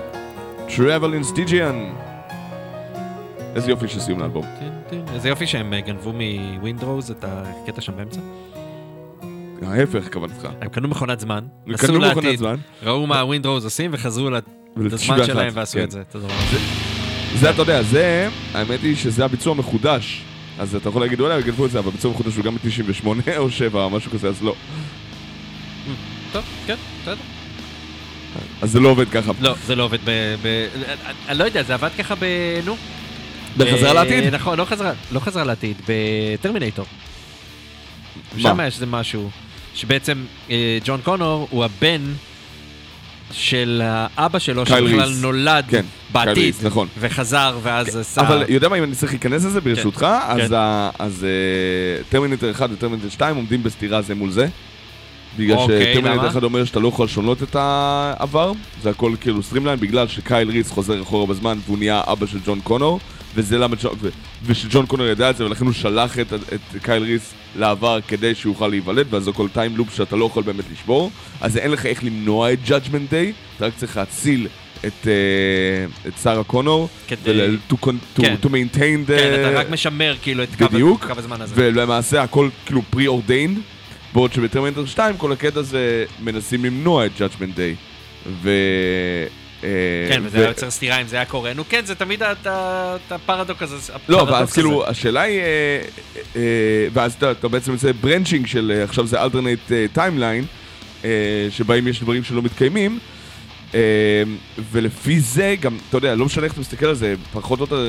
Travel in Stygian. איזה יופי שסיום לאלבום. איזה יופי שהם גנבו מווינדרוז את הקטע שם באמצע. ההפך כוונתך. הם קנו מכונת זמן, נסעו לעתיד, ראו מה הווינדרוז עושים וחזרו לזמן שלהם ועשו את זה. זה אתה יודע, זה, האמת היא שזה הביצוע מחודש, אז אתה יכול להגיד אולי גנבו את זה, אבל הביצוע מחודש הוא גם ב-98 או 7 או משהו כזה, אז לא. טוב, כן, תודה. אז זה לא עובד ככה. לא, זה לא עובד אני לא יודע, זה עבד ככה נו. בחזרה לעתיד? נכון, לא חזרה לעתיד, בטרמינטור. שם יש זה משהו, שבעצם ג'ון קונור הוא הבן של האבא שלו, שבכלל נולד בעתיד, וחזר, ואז... אבל יודע מה, אם אני צריך להיכנס לזה ברשותך, אז טרמינטור 1 וטרמינטור 2 עומדים בסתירה זה מול זה. בגלל שטרמינטור 1 אומר שאתה לא יכול לשנות את העבר, זה הכל כאילו סטרימליין, בגלל שקייל ריס חוזר אחורה בזמן והוא נהיה אבא של ג'ון קונור, ושג'ון קונור ידע את זה, ולכן הוא שלח את קייל ריס לעבר כדי שיוכל להיוולד, ואז זה כל טיימלופ שאתה לא יכול באמת לשבור, אז אין לך איך למנוע את Judgment Day, אתה רק צריך להציל את שרה קונור, to maintain the... כן, אתה רק משמר כאילו את קו הזמן הזה. ולמעשה הכל כאילו pre-ordained, בעוד שבטרמינטור 2 כל הקטע הזה מנסים למנוע את Judgment Day, כן, וזה היה יוצר סתירה אם זה היה קורה. נו כן, זה תמיד הפרדוקס הזה. לא, ואז כאילו, השאלה היא, ואז אתה בעצם יוצא ברנצ'ינג של, עכשיו זה אלטרנט טיימליין, שבהם יש דברים שלא מתקיימים, ולפי זה גם, אתה יודע, לא משנה איך אתה מסתכל על זה, פחות או יותר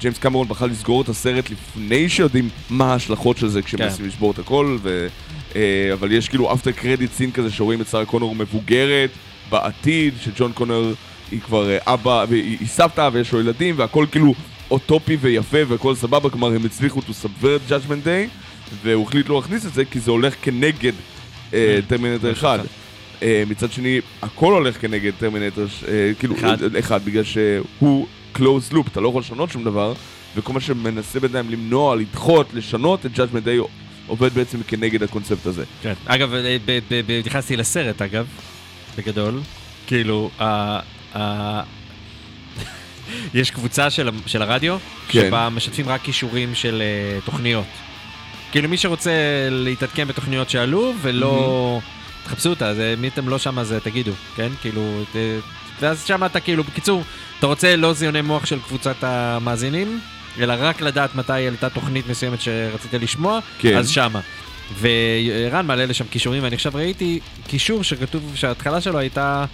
ג'יימס קמרון בחר לסגור את הסרט לפני שיודעים מה ההשלכות של זה כשמנסים לשבור את הכל, אבל יש כאילו אפטר קרדיט סין כזה שרואים את שרה קונור מבוגרת, בעתיד, שג'ון קונר היא כבר אבא, היא סבתא ויש לו ילדים והכל כאילו אוטופי ויפה והכל סבבה, כלומר הם הצליחו to subvert Judgment Day והוא החליט לא להכניס את זה כי זה הולך כנגד טרמינטור 1. מצד שני, הכל הולך כנגד טרמינטור 1 בגלל שהוא close loop, אתה לא יכול לשנות שום דבר וכל מה שמנסה בינתיים למנוע, לדחות, לשנות את Judgment Day עובד בעצם כנגד הקונספט הזה. אגב, נכנסתי לסרט אגב בגדול, כאילו, יש קבוצה של הרדיו, שבה משתפים רק קישורים של תוכניות. כאילו, מי שרוצה להתעדכן בתוכניות שעלו, ולא... תחפשו אותה, מי אתם לא שם, אז תגידו, כן? כאילו, ואז שם אתה כאילו, בקיצור, אתה רוצה לא זיוני מוח של קבוצת המאזינים, אלא רק לדעת מתי הייתה תוכנית מסוימת שרצית לשמוע, אז שמה. ורן מעלה לשם קישורים, ואני עכשיו ראיתי קישור שכתוב שההתחלה שלו הייתה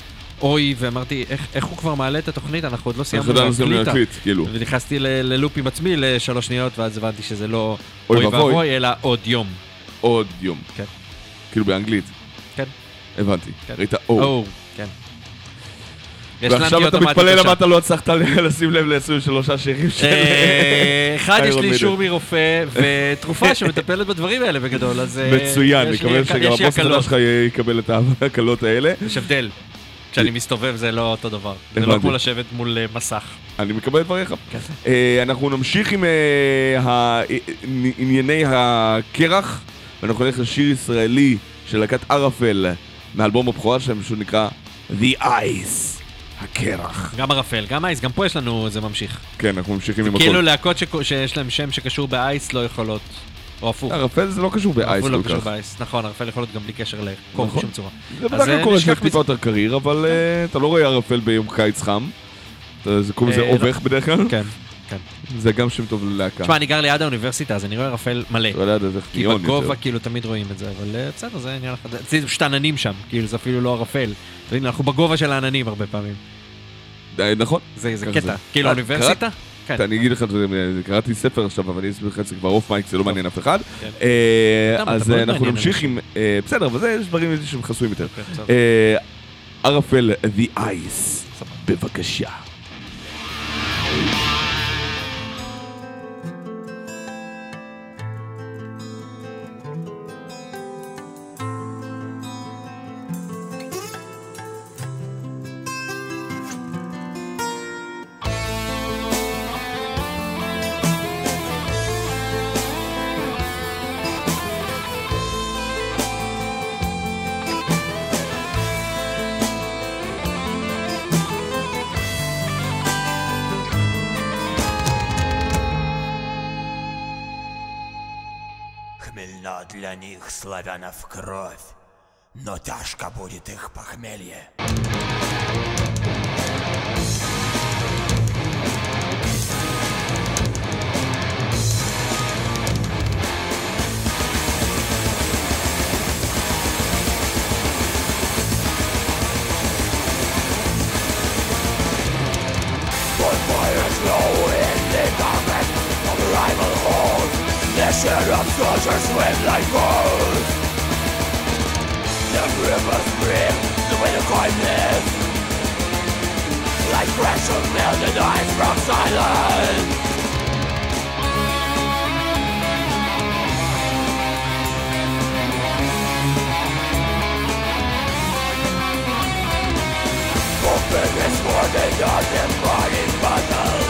אוי, ואמרתי, איך הוא כבר מעלה את התוכנית? אנחנו עוד לא סיימנו להקליט, כאילו. ונכנסתי ללופ עם עצמי לשלוש שניות, ואז הבנתי שזה לא אוי ואבוי, אלא עוד יום. עוד יום. כן. כאילו באנגלית. כן. הבנתי. ראית אור. כן. ועכשיו אתה מתפלל למה אתה לא הצלחת לשים לב ל-23 שירים של... אחד, יש לי אישור מרופא ותרופה שמטפלת בדברים האלה בגדול, אז... מצוין, נקבל שגם הבוס החדש שלך יקבל את ההקלות האלה. יש הבדל. כשאני מסתובב זה לא אותו דבר. זה לא כמו לשבת מול מסך. אני מקבל את דבריך. אנחנו נמשיך עם ענייני הקרח, ואנחנו נלך לשיר ישראלי של להקת ערפל, מאלבום הבכורה שלהם, שהוא נקרא... The Ice, הקרח. גם ערפל, גם אייס, גם פה יש לנו, זה ממשיך. כן, אנחנו ממשיכים עם הכל. כאילו להקות שיש להם שם שקשור באייס לא יכולות, או הפוך. ערפל זה לא קשור באייס כל כך. נכון, ערפל יכולות גם בלי קשר לקור בשום צורה. זה בטח לא קורה שלך טיפה יותר קריר, אבל אתה לא רואה ערפל ביום קיץ חם. זה קוראים לזה עובך בדרך כלל. כן. זה גם שם טוב ללהקה. תשמע, אני גר ליד האוניברסיטה, אז אני רואה ערפל מלא. כי בגובה כאילו תמיד רואים את זה, אבל בסדר, זה עניין לך... זה פשוט עננים שם, כאילו זה אפילו לא ערפל. אנחנו בגובה של העננים הרבה פעמים. נכון. זה קטע. כאילו האוניברסיטה? אני אגיד לך, קראתי ספר עכשיו, אבל אני אסביר לך, זה כבר אוף מייק, זה לא מעניין אף אחד. אז אנחנו נמשיך עם... בסדר, אבל יש דברים שהם חסויים יותר. ערפל, The Ice. בבקשה. Для них славянов кровь, но тяжко будет их похмелье. Nation of soldiers swim like bulls. The rivers scream the way the coin is, like fractures melted ice from silence. Open is more than dark and burning battle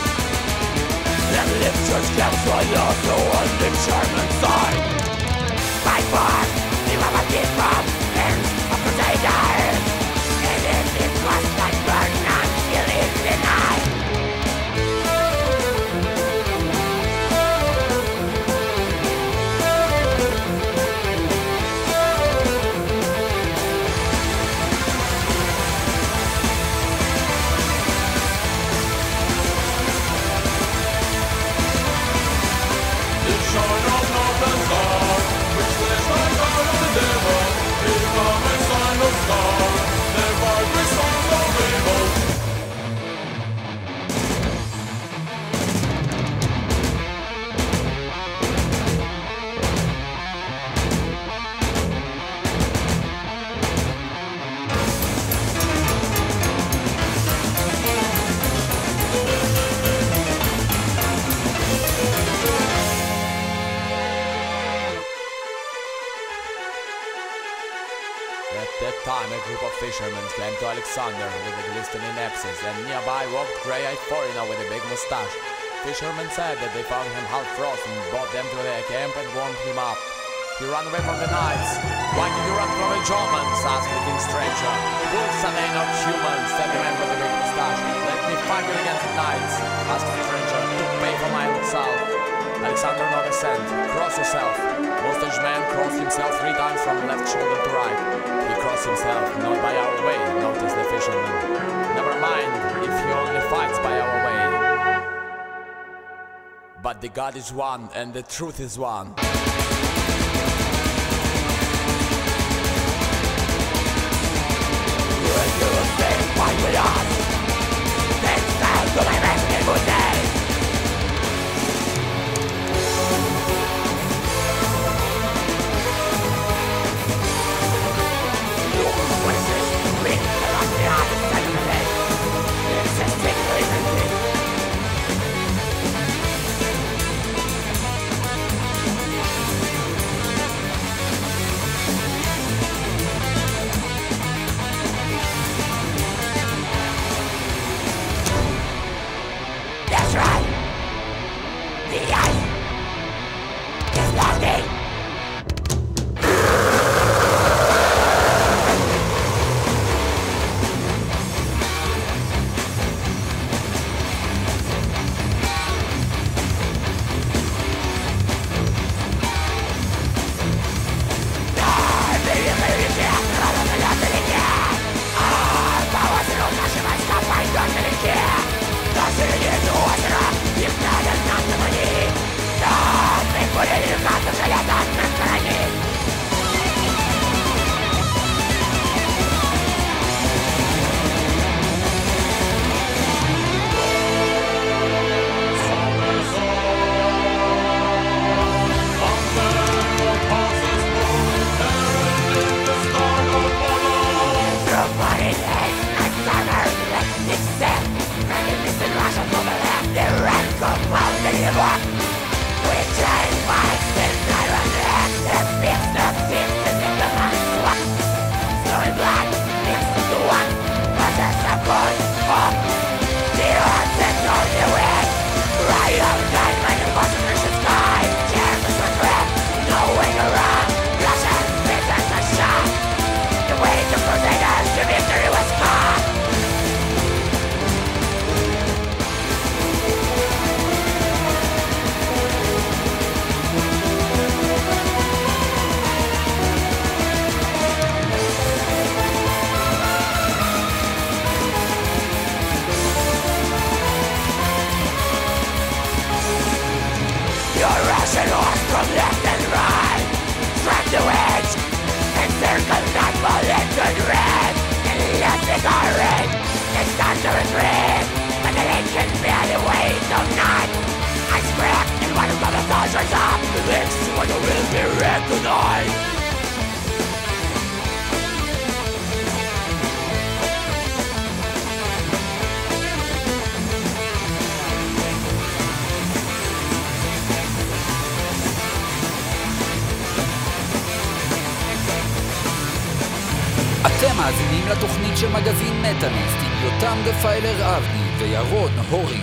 that lift church camps while also on the German side. Fight for the rubber team from hands of crusaders, and if it must not burn until in the night. Fishermen claimed to Alexander with a glistening axes, and nearby walked grey-eyed foreigner with a big moustache. Fishermen said that they found him half frozen, brought them to their camp and warmed him up. He ran away from the knights. Why did you run from the Germans? Asked the king stranger. Wolves are they not humans? Said the man with the big moustache. Let me fight you against the knights, asked the stranger, to pay for my insult. Alexander not assent. Cross yourself. Moustache man crossed himself 3 times from left shoulder to right. He crossed himself, not by our way, noticed the fisherman. Never mind, if he only fights by our way. But the God is one, and the truth is one. When you say fight with us, then stand to my left and good day. Next. tonight. אתם מאזינים לתוכנית של מגזין מטאליסט עם יותם דפיילר אבני וירון הורינג.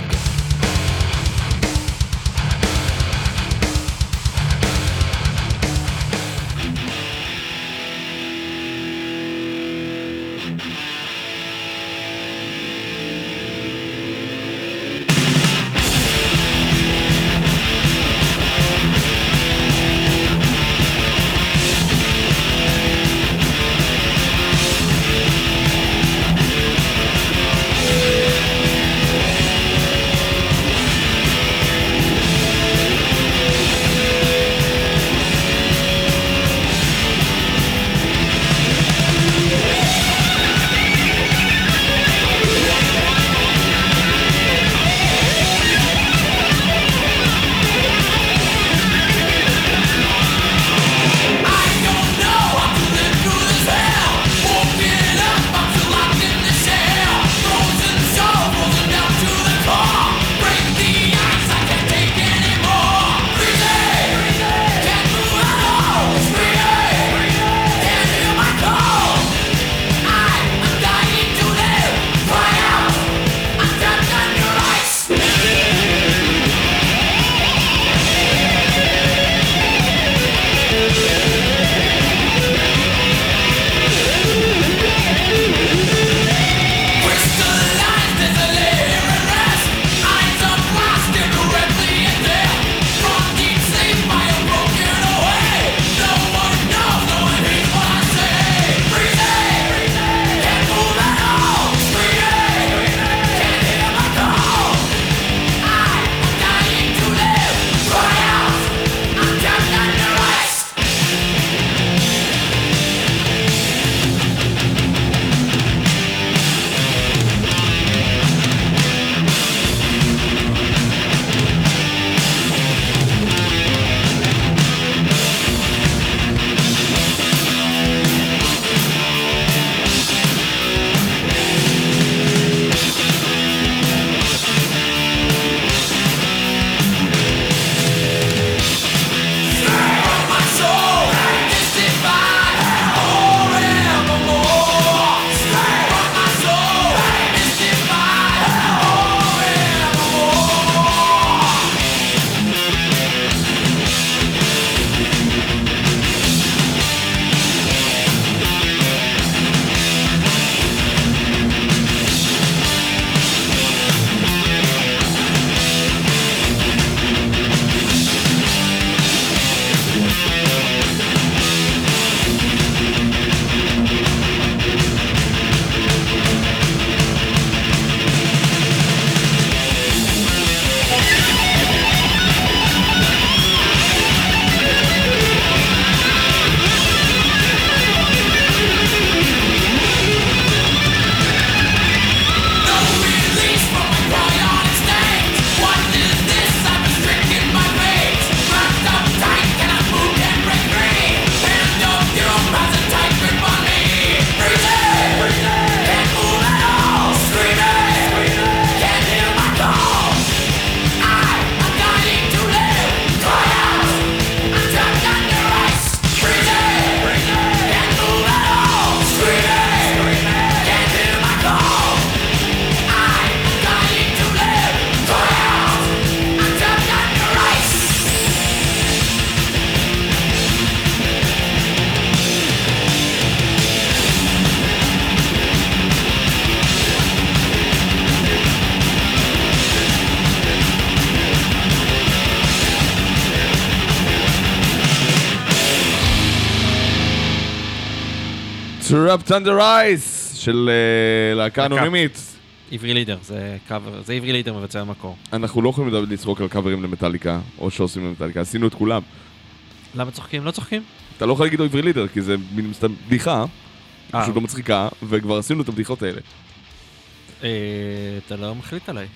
Up Thunder Ice של להקה אנונימית עברי לידר, זה קאבר, זה עברי לידר מבצע המקור. אנחנו לא יכולים לצחוק על קאברים למטליקה או שעושים למטליקה, עשינו את כולם. למה צוחקים? לא צוחקים? אתה לא יכול להגיד עברי לידר כי זה בדיחה פשוט לא מצחיקה וכבר עשינו את הבדיחות האלה. אתה לא מחליט עליי.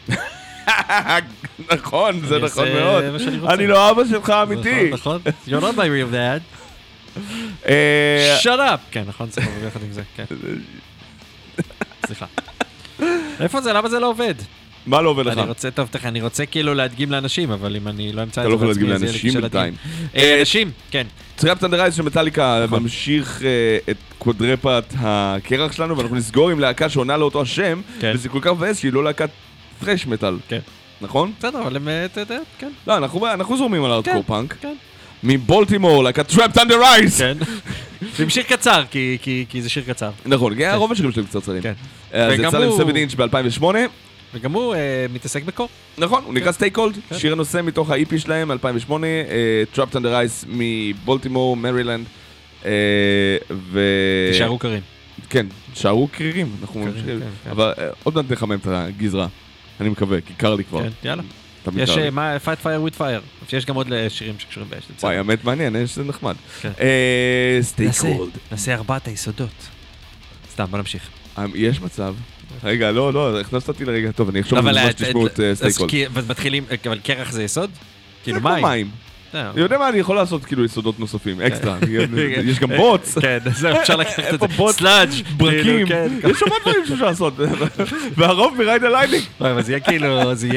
נכון, זה נכון מאוד. אני לא אבא שלך אמיתי. נכון, you're not my real dad. Shut up! כן, נכון, צריך לבוא ביחד עם זה, כן. סליחה. איפה זה? למה זה לא עובד? מה לא עובד לך? אני רוצה, טוב, אני רוצה כאילו להדגים לאנשים, אבל אם אני לא אמצא את זה... אתה לא יכול להדגים לאנשים בינתיים. אנשים, כן. צריכה פטנדרייז שמטליקה ממשיך את קודרפת הקרח שלנו, ואנחנו נסגור עם להקה שעונה לאותו השם, וזה כל כך מבאס שהיא לא להקת פרש מטל. כן. נכון? בסדר, אבל אתה יודע, כן. לא, אנחנו זורמים על הארדקור פאנק. כן, כן. מבולטימור, להקת טראפ תנדרייז. כן. זה שיר קצר, כי זה שיר קצר. נכון, הרוב השירים שלהם קצרצרים. כן. אז יצא להם 7 אינץ' ב-2008. וגם הוא מתעסק בקור. נכון, הוא נקרא Stay Cold, שיר הנושא מתוך ה-EP שלהם, 2008, טראפ תנדרייז מבולטימור, מרילנד. תשארו קרים. כן, תשארו קרירים. אבל עוד מעט נחמם את הגזרה. אני מקווה, כי קר לי כבר. כן, יאללה. יש Fight Fire with Fire. יש גם עוד שירים שקשורים באש. וואי, האמת מעניין, יש זה נחמד. Stay Cold. נעשה 4 היסודות. סתם, בוא נמשיך. יש מצב. רגע, לא, הכנסת אותי לרגע. טוב, אני חושב ממש תשמעו את Stay Cold. מתחילים, אבל קרח זה יסוד? כאילו מים. אני יודע מה, אני יכול לעשות כאילו יסודות נוספים, אקסטרה. יש גם בוץ. כן, זה אפשר לקחת את זה. סלאג', ברקים. יש שומע דברים שאפשר לעשות. והרוב מרייד הליינינג. אבל זה יהיה כאילו, זה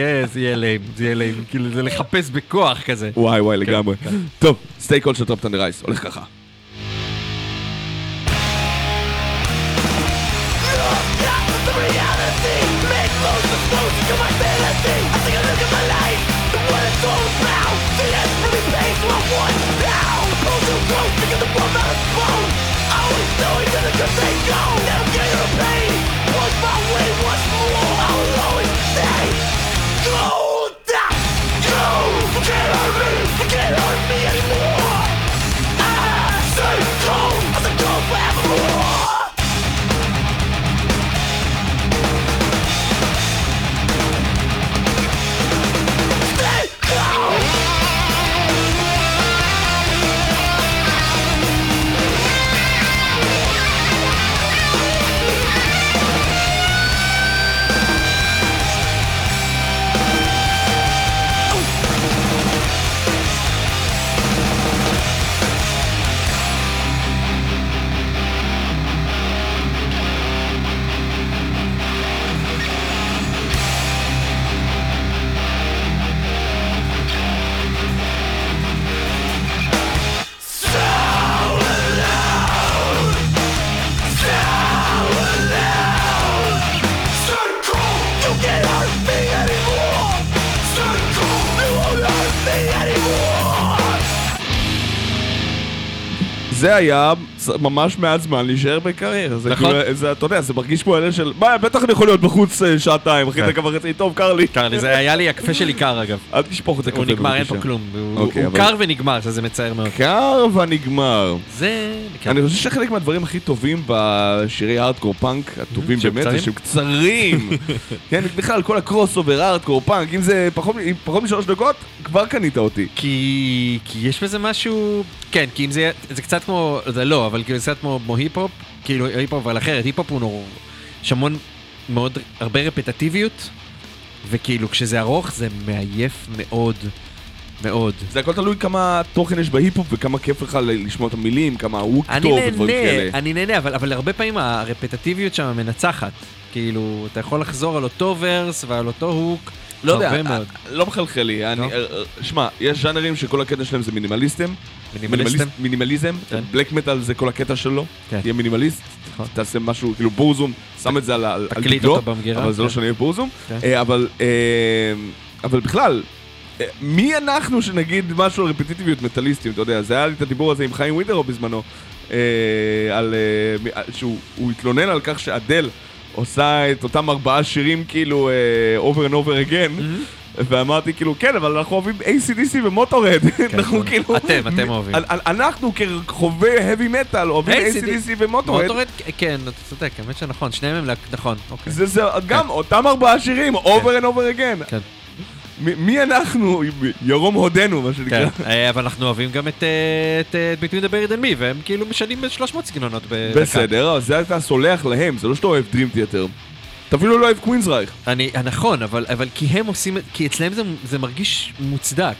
יהיה להם. כאילו, זה לחפש בכוח כזה. וואי, לגמרי. טוב, Stay Cold של טראפ תנדרייז. הולך ככה. זה היה ממש מעט זמן להישאר בקריירה. זה, אתה יודע, זה מרגיש כמו אלה של... מה, בטח אני יכול להיות בחוץ שעתיים, אחי, דקה וחצי, טוב, קר לי. קר לי, זה היה לי הקפה שלי קר, אגב. אל תשפוך את זה קפה. הוא נגמר, אין פה כלום. הוא קר ונגמר, זה מצער מאוד. קר ונגמר. זה... אני חושב שחלק מהדברים הכי טובים בשירי הארדקור פאנק, הטובים באמת, זה שהם קצרים. כן, בכלל, כל הקרוס אובר הארדקור פאנק, אם זה פחות משלוש דקות, כבר קנית אותי. כי יש בזה משהו... כן, כי אם זה... זה קצת כמו... זה לא, אבל כאילו זה קצת כמו היפ-הופ, כאילו היפ-הופ על אחרת, היפ-הופ הוא נורא... יש המון מאוד... הרבה רפטטיביות, וכאילו כשזה ארוך זה מעייף מאוד... מאוד. זה הכל תלוי כמה תוכן יש בהיפ-הופ וכמה כיף לך לשמוע את המילים, כמה הוק טוב ודברים כאלה. אני נהנה, אבל הרבה פעמים הרפטטיביות שם מנצחת. כאילו, אתה יכול לחזור על אותו ורס ועל אותו הוק. לא יודע, לא מחלחל לי. שמע, יש ז'אנרים שכל הקטע שלהם זה מינימליסטים. מינימליזם. בלק מטל זה כל הקטע שלו. תהיה מינימליסט, תעשה משהו, כאילו בורזום, שם את זה על דגלו, אבל זה לא שאני אוהב בורזום. אבל בכלל, מי אנחנו שנגיד משהו על רפטיטיביות מטליסטים, אתה יודע, זה היה לי את הדיבור הזה עם חיים ווידרו בזמנו, שהוא התלונן על כך שאדל עושה את אותם 4 שירים כאילו over and over again, ואמרתי כאילו, כן, אבל אנחנו אוהבים ACDC ומוטורד, אנחנו כאילו... אתם אוהבים. אנחנו כחובי heavy metal אוהבים ACDC ומוטורד. מוטורד, כן, אתה צודק, האמת שנכון, שניהם הם נכון, אוקיי. זה גם אותם 4 שירים, over and over again. מי אנחנו? ירום הודנו, מה שנקרא. אבל אנחנו אוהבים גם את Between the Buried and Me, והם כאילו משנים 300 סגנונות בדקה. בסדר, אבל זה אתה סולח להם, זה לא שאתה אוהב Dream Theater. אתה אפילו לא אוהב קווינזרייך. נכון, אבל כי הם עושים, כי אצלהם זה מרגיש מוצדק.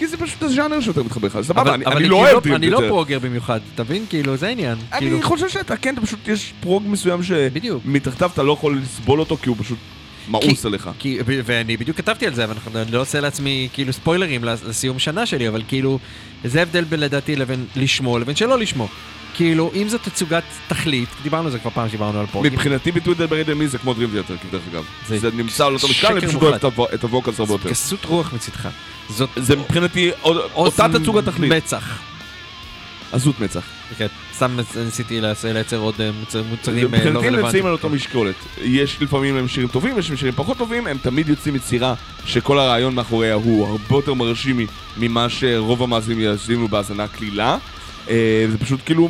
כי זה פשוט הז'אנר שיותר מתחבר לך, סבבה, אני לא אוהב דריפ יותר. אני לא פרוגר במיוחד, תבין? כאילו, זה העניין. אני חושב שאתה, כן, פשוט יש פרוג מסוים שמתחתיו אתה לא יכול לסבול אותו, כי הוא פשוט מאוס עליך. ואני בדיוק כתבתי על זה, אבל אני לא עושה לעצמי כאילו ספוילרים לסיום שנה שלי, אבל כאילו, זה הבדל בין לדעתי לבין לשמוע, לבין שלא לשמוע. כאילו, אם זו תצוגת תכלית, דיברנו על זה כבר פעם שדיברנו על פרוקים. מבחינתי ביטוי דל בריד אמי זה כמו דריביה יותר, כבדרך אגב. זה נמצא על אותו משקל, אני פשוט אוהב את הווקל סרבו יותר. זה כסות רוח מצדך. זה מבחינתי אותה תצוגת תכלית. מצח. עזות מצח. כן, סתם ניסיתי לייצר עוד מוצרים לא לבנטים. מבחינתי הם יוצאים על אותו משקולת. יש לפעמים הם שירים טובים, יש שירים פחות טובים, הם תמיד יוצאים מצירה שכל הרעיון מאחוריה הוא הרבה יותר מרשימי ממה שרוב המאזינים יעשינו בהאזנה קלילה. זה פשוט כאילו,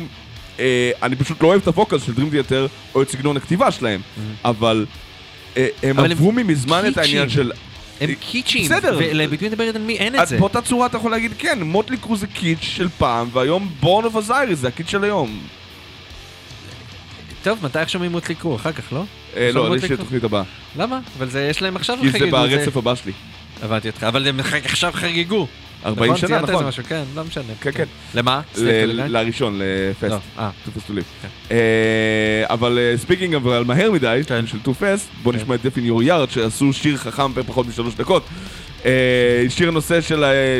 אני פשוט לא אוהב את הפוקס של Dream Theater או את סגנון הכתיבה שלהם, אבל הם עברו ממזמן את העניין של... הם קיצ'ים, ולביטויים דברת על מי אין את זה. באותה צורה אתה יכול להגיד, כן, מוטלי קרו זה קיץ' של פעם, והיום בורן אוף אוזייריס זה הקיץ' של היום. טוב, מתי שומעים מוטלי קרו? אחר כך, לא? לא, יש לי תוכנית הבאה. למה? אבל יש להם עכשיו חגיגו. כי זה ברצף הבא שלי. הבאתי אותך, אבל הם עכשיו חגיגו. 40 שנה, נכון. כן, לא משנה. כן, כן. למה? לראשון, לפסט. תופס תולים. אבל ספיקינג על מהר מדי, של תופס, בוא נשמע את דפין יוריארד, שעשו שיר חכם פחות משלוש דקות. שיר נושא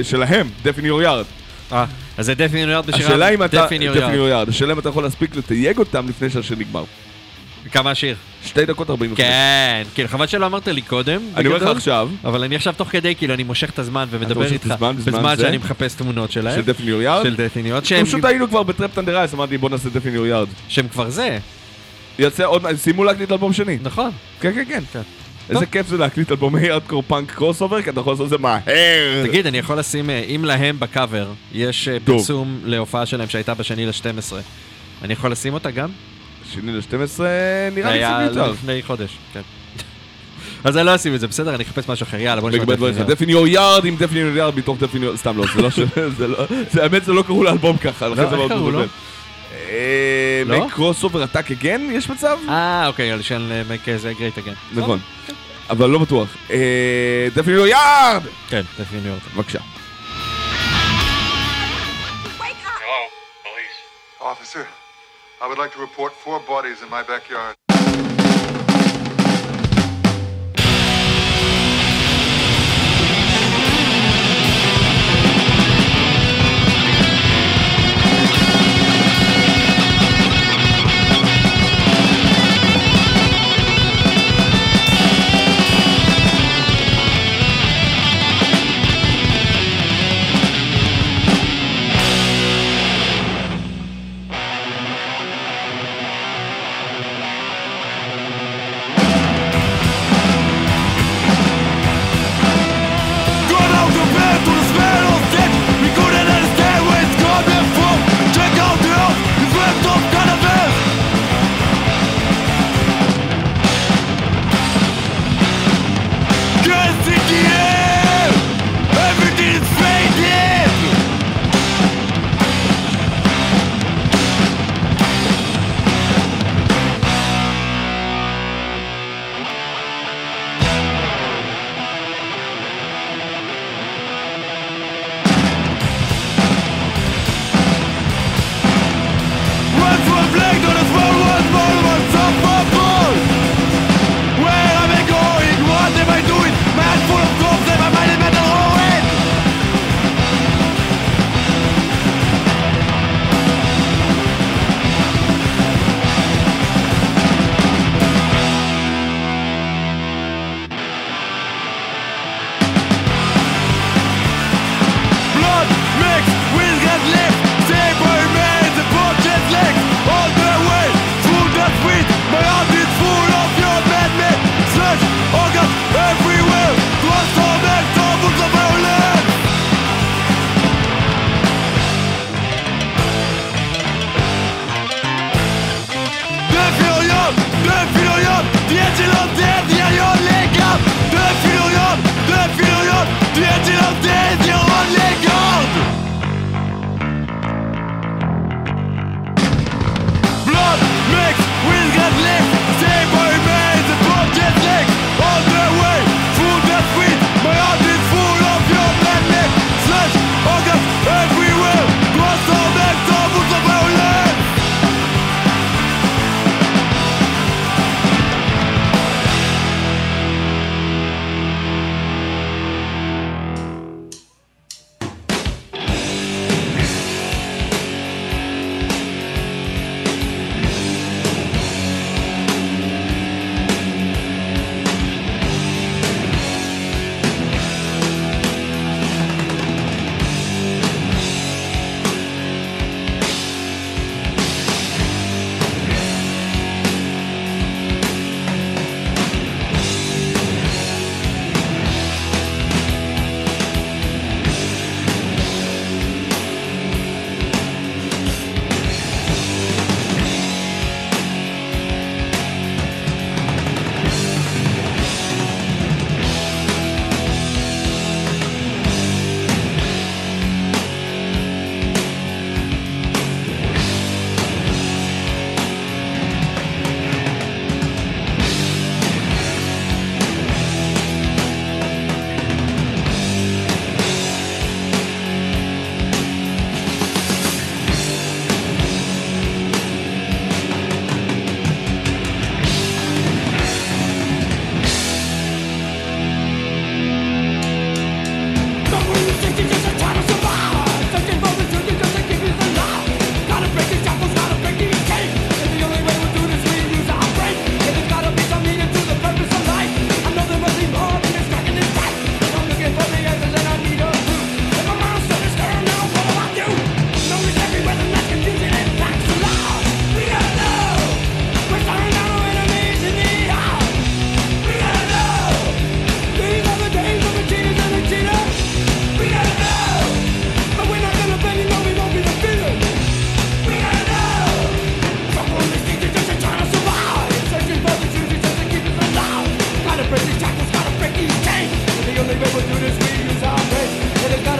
שלהם, דפין יוריארד. אז זה דפין יוריארד בשירה? דפין יוריארד. השאלה אם אתה יכול להספיק לתייג אותם לפני שהשיר נגמר. כמה השיר? 2:45. כן, כאילו חבל שלא אמרת לי קודם. אני אומר לך עכשיו. אבל אני עכשיו תוך כדי, כאילו אני מושך את הזמן ומדבר איתך בזמן שאני מחפש תמונות שלהם. של דפין יוריארד? של דפין יוריארד. פשוט היינו כבר בטראפ טנדרייס, אמרתי בוא נעשה דפין יוריארד. שהם כבר זה. יצא עוד, שימו להקליט אלבום שני. נכון. כן, כן, כן. איזה כיף זה להקליט אלבום הארדקור פאנק קרוס אובר, כי אתה יכול לעשות את זה מהר. תגיד, אני יכול לשים, אם להם בקאבר יש פרסום להופעה שלהם שהייתה בשני ל-12. אני יכול לשים אותה גם? 2:12 נראה לי סיבי יותר. לפני חודש, כן. אז אני לא אשים את זה, בסדר? אני אחפש משהו אחר, יאללה, בוא נשמע דפין יוריארד. דפין יוריארד עם דפין יוריארד מתוך דפין יוריארד, סתם לא, זה לא, האמת זה לא קראו לאלבום ככה, לכן זה לא קראו, לא? מקרוס אובר עתק אגן, יש מצב? אוקיי, על שם זה גרייט אגן. נכון, אבל לא בטוח. דפין יוריארד! כן, דפין יוריארד. בבקשה. I would like to report 4 bodies in my backyard.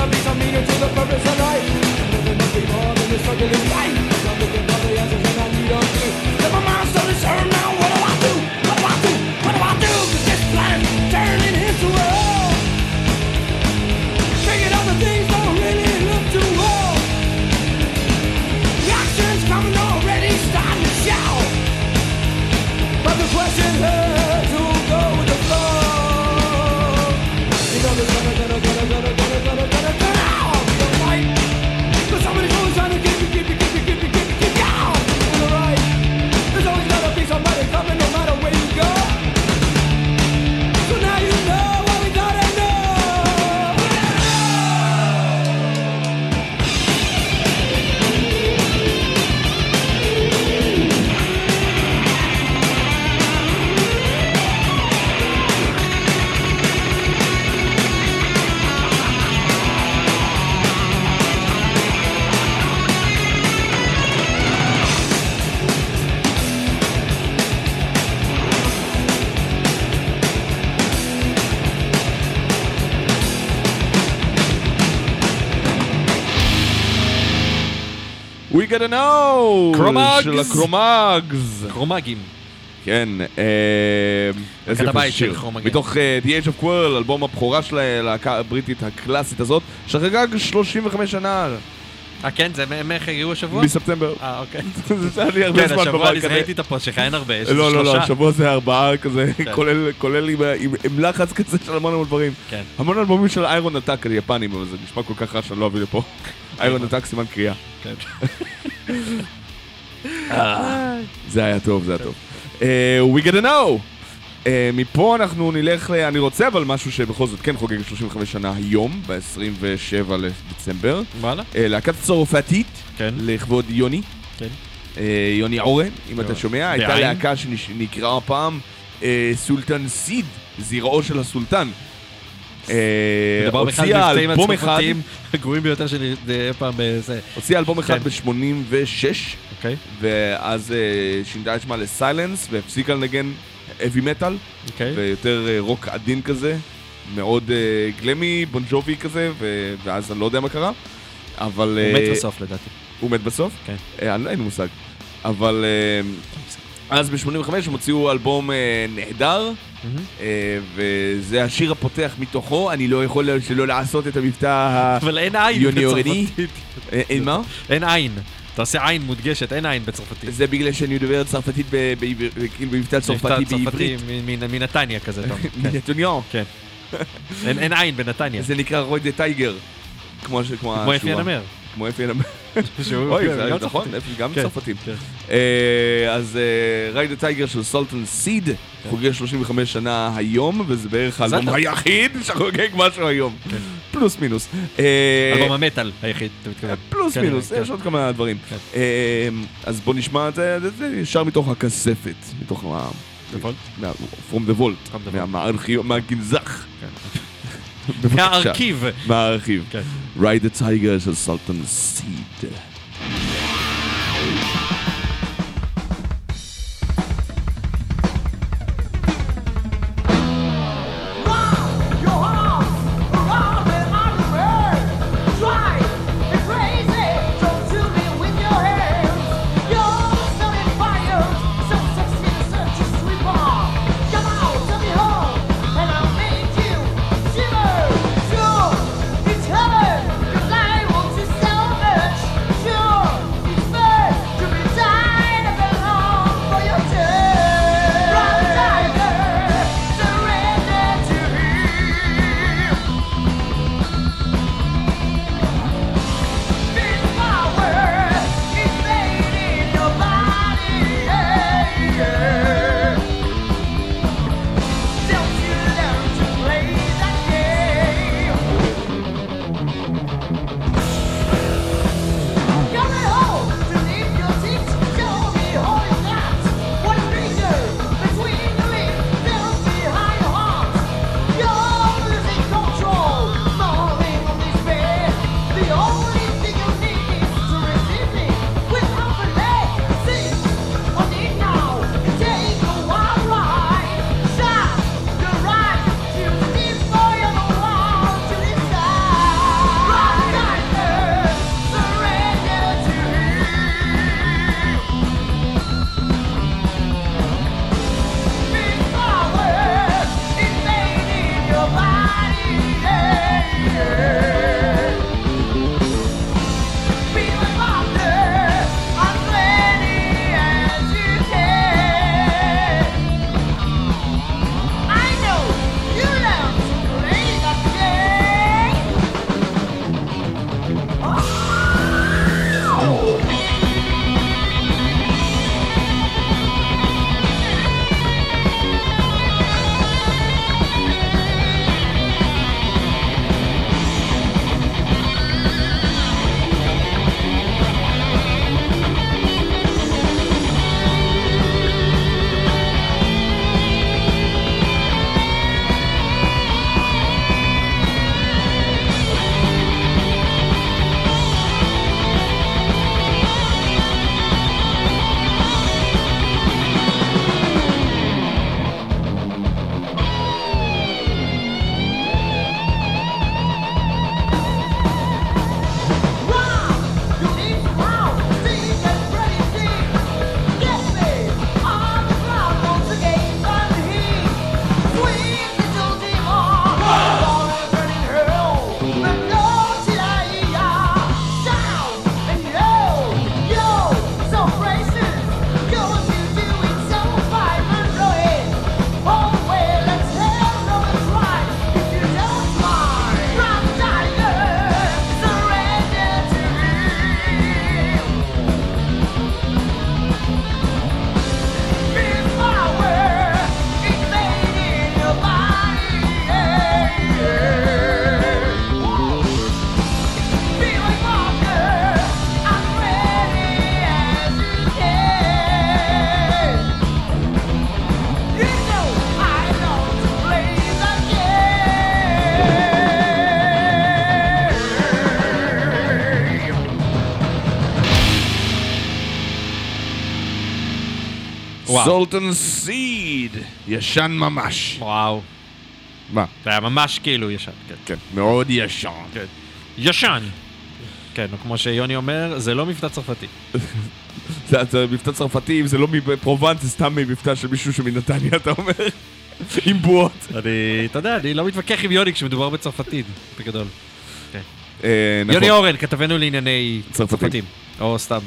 gotta be some meaning to the purpose of life. Nothing must be more than the struggle in life. I'm looking for the answers and I need them too. Let my mind start to turn now. What do I do? What do I do? What do I do? Cause this planet is turning into a hole. Figured out the things don't really look too old. The action's coming already, starting to shout. But the question is who will go with the flow? You know there's gonna turn out on the right. Cause somebody's always trying to keep you down on the right. There's always gotta be somebody coming no matter where you go. So now you know what we gotta We got a know! קרומאגס! של הקרומאגס! קרומאגים. כן, איזה יפה שיר. מתוך The Age of Quarrel, אלבום הבכורה של הלהקה הבריטית הקלאסית הזאת, שחגג 35 שנה. כן, זה מהחגגו השבוע? מספטמבר. אוקיי. זה היה לי הרבה זמן במה כזה. כן, השבוע נזרעתי את הפה, שחיין הרבה, יש שלושה. לא, השבוע זה 4 כזה, כולל עם לחץ כזה של המון דברים. כן. המון אלבומים של איירון אטאק היפנים, אבל זה נשמע כל כך רע שאני לא אביא לפה. איירון אטאק סימן קריאה. כן. זה היה טוב, זה היה טוב. We gotta know! מפה אנחנו נלך ל... אני רוצה אבל משהו שבכל זאת כן חוגג 35 שנה היום, ב-27 לדצמבר. וואלה. להקת צרפתית, לכבוד יוני. כן. יוני עורן, אם אתה שומע. הייתה להקה שנקראה פעם סולטן סיד, זרעו של הסולטן. הוציאה אלבום אחד הגרועים ביותר שלי פעם זה הוציאה אלבום אחד ב-86 ואז שינתה את שמה לסיילנס והפסיקה לנגן heavy metal ויותר רוק עדין כזה מאוד גלמי, בונג'ובי כזה ואז אני לא יודע מה קרה הוא מת בסוף לדעתי הוא מת בסוף? כן אין מושג אבל אז ב-85 הם הוציאו אלבום נהדר וזה השיר הפותח מתוכו, אני לא יכול שלא לעשות את המבטא היוניורני. אין מה? אין עין, אתה עושה עין מודגשת, אין עין בצרפתית. זה בגלל שאני מדבר צרפתית במבטא צרפתי בעברית. מנתניה כזה. מנתניה? כן. אין עין בנתניה. זה נקרא רוי דה טייגר. כמו אפי הנמר. כמו אפי הנמר. אוי, נכון, גם צרפתים. אז רייד הטייגר של סולטן סיד חוגג 35 שנה היום, וזה בערך האלבום היחיד שחוגג משהו היום. פלוס מינוס. אלבום המטל היחיד, אתה מתכוון. פלוס מינוס, יש עוד כמה דברים. אז בוא נשמע את זה, זה ישר מתוך הכספת, מתוך From the Vault, מהגנזך. מהארכיב. מהארכיב. Ride the Tiger של Sultan Seed. סולטן סיד, ישן ממש. וואו. מה? זה היה ממש כאילו ישן, כן. כן, מאוד ישן. כן. ישן. כן, כמו שיוני אומר, זה לא מבטא צרפתי. זה מבטא צרפתי, אם זה לא מפרובנס, זה סתם מבטא של מישהו שמנתניה, אתה אומר. עם בועות. אתה יודע, אני לא מתווכח עם יוני כשמדובר בצרפתית, בגדול. יוני אורן, כתבנו לענייני צרפתים. או סתם.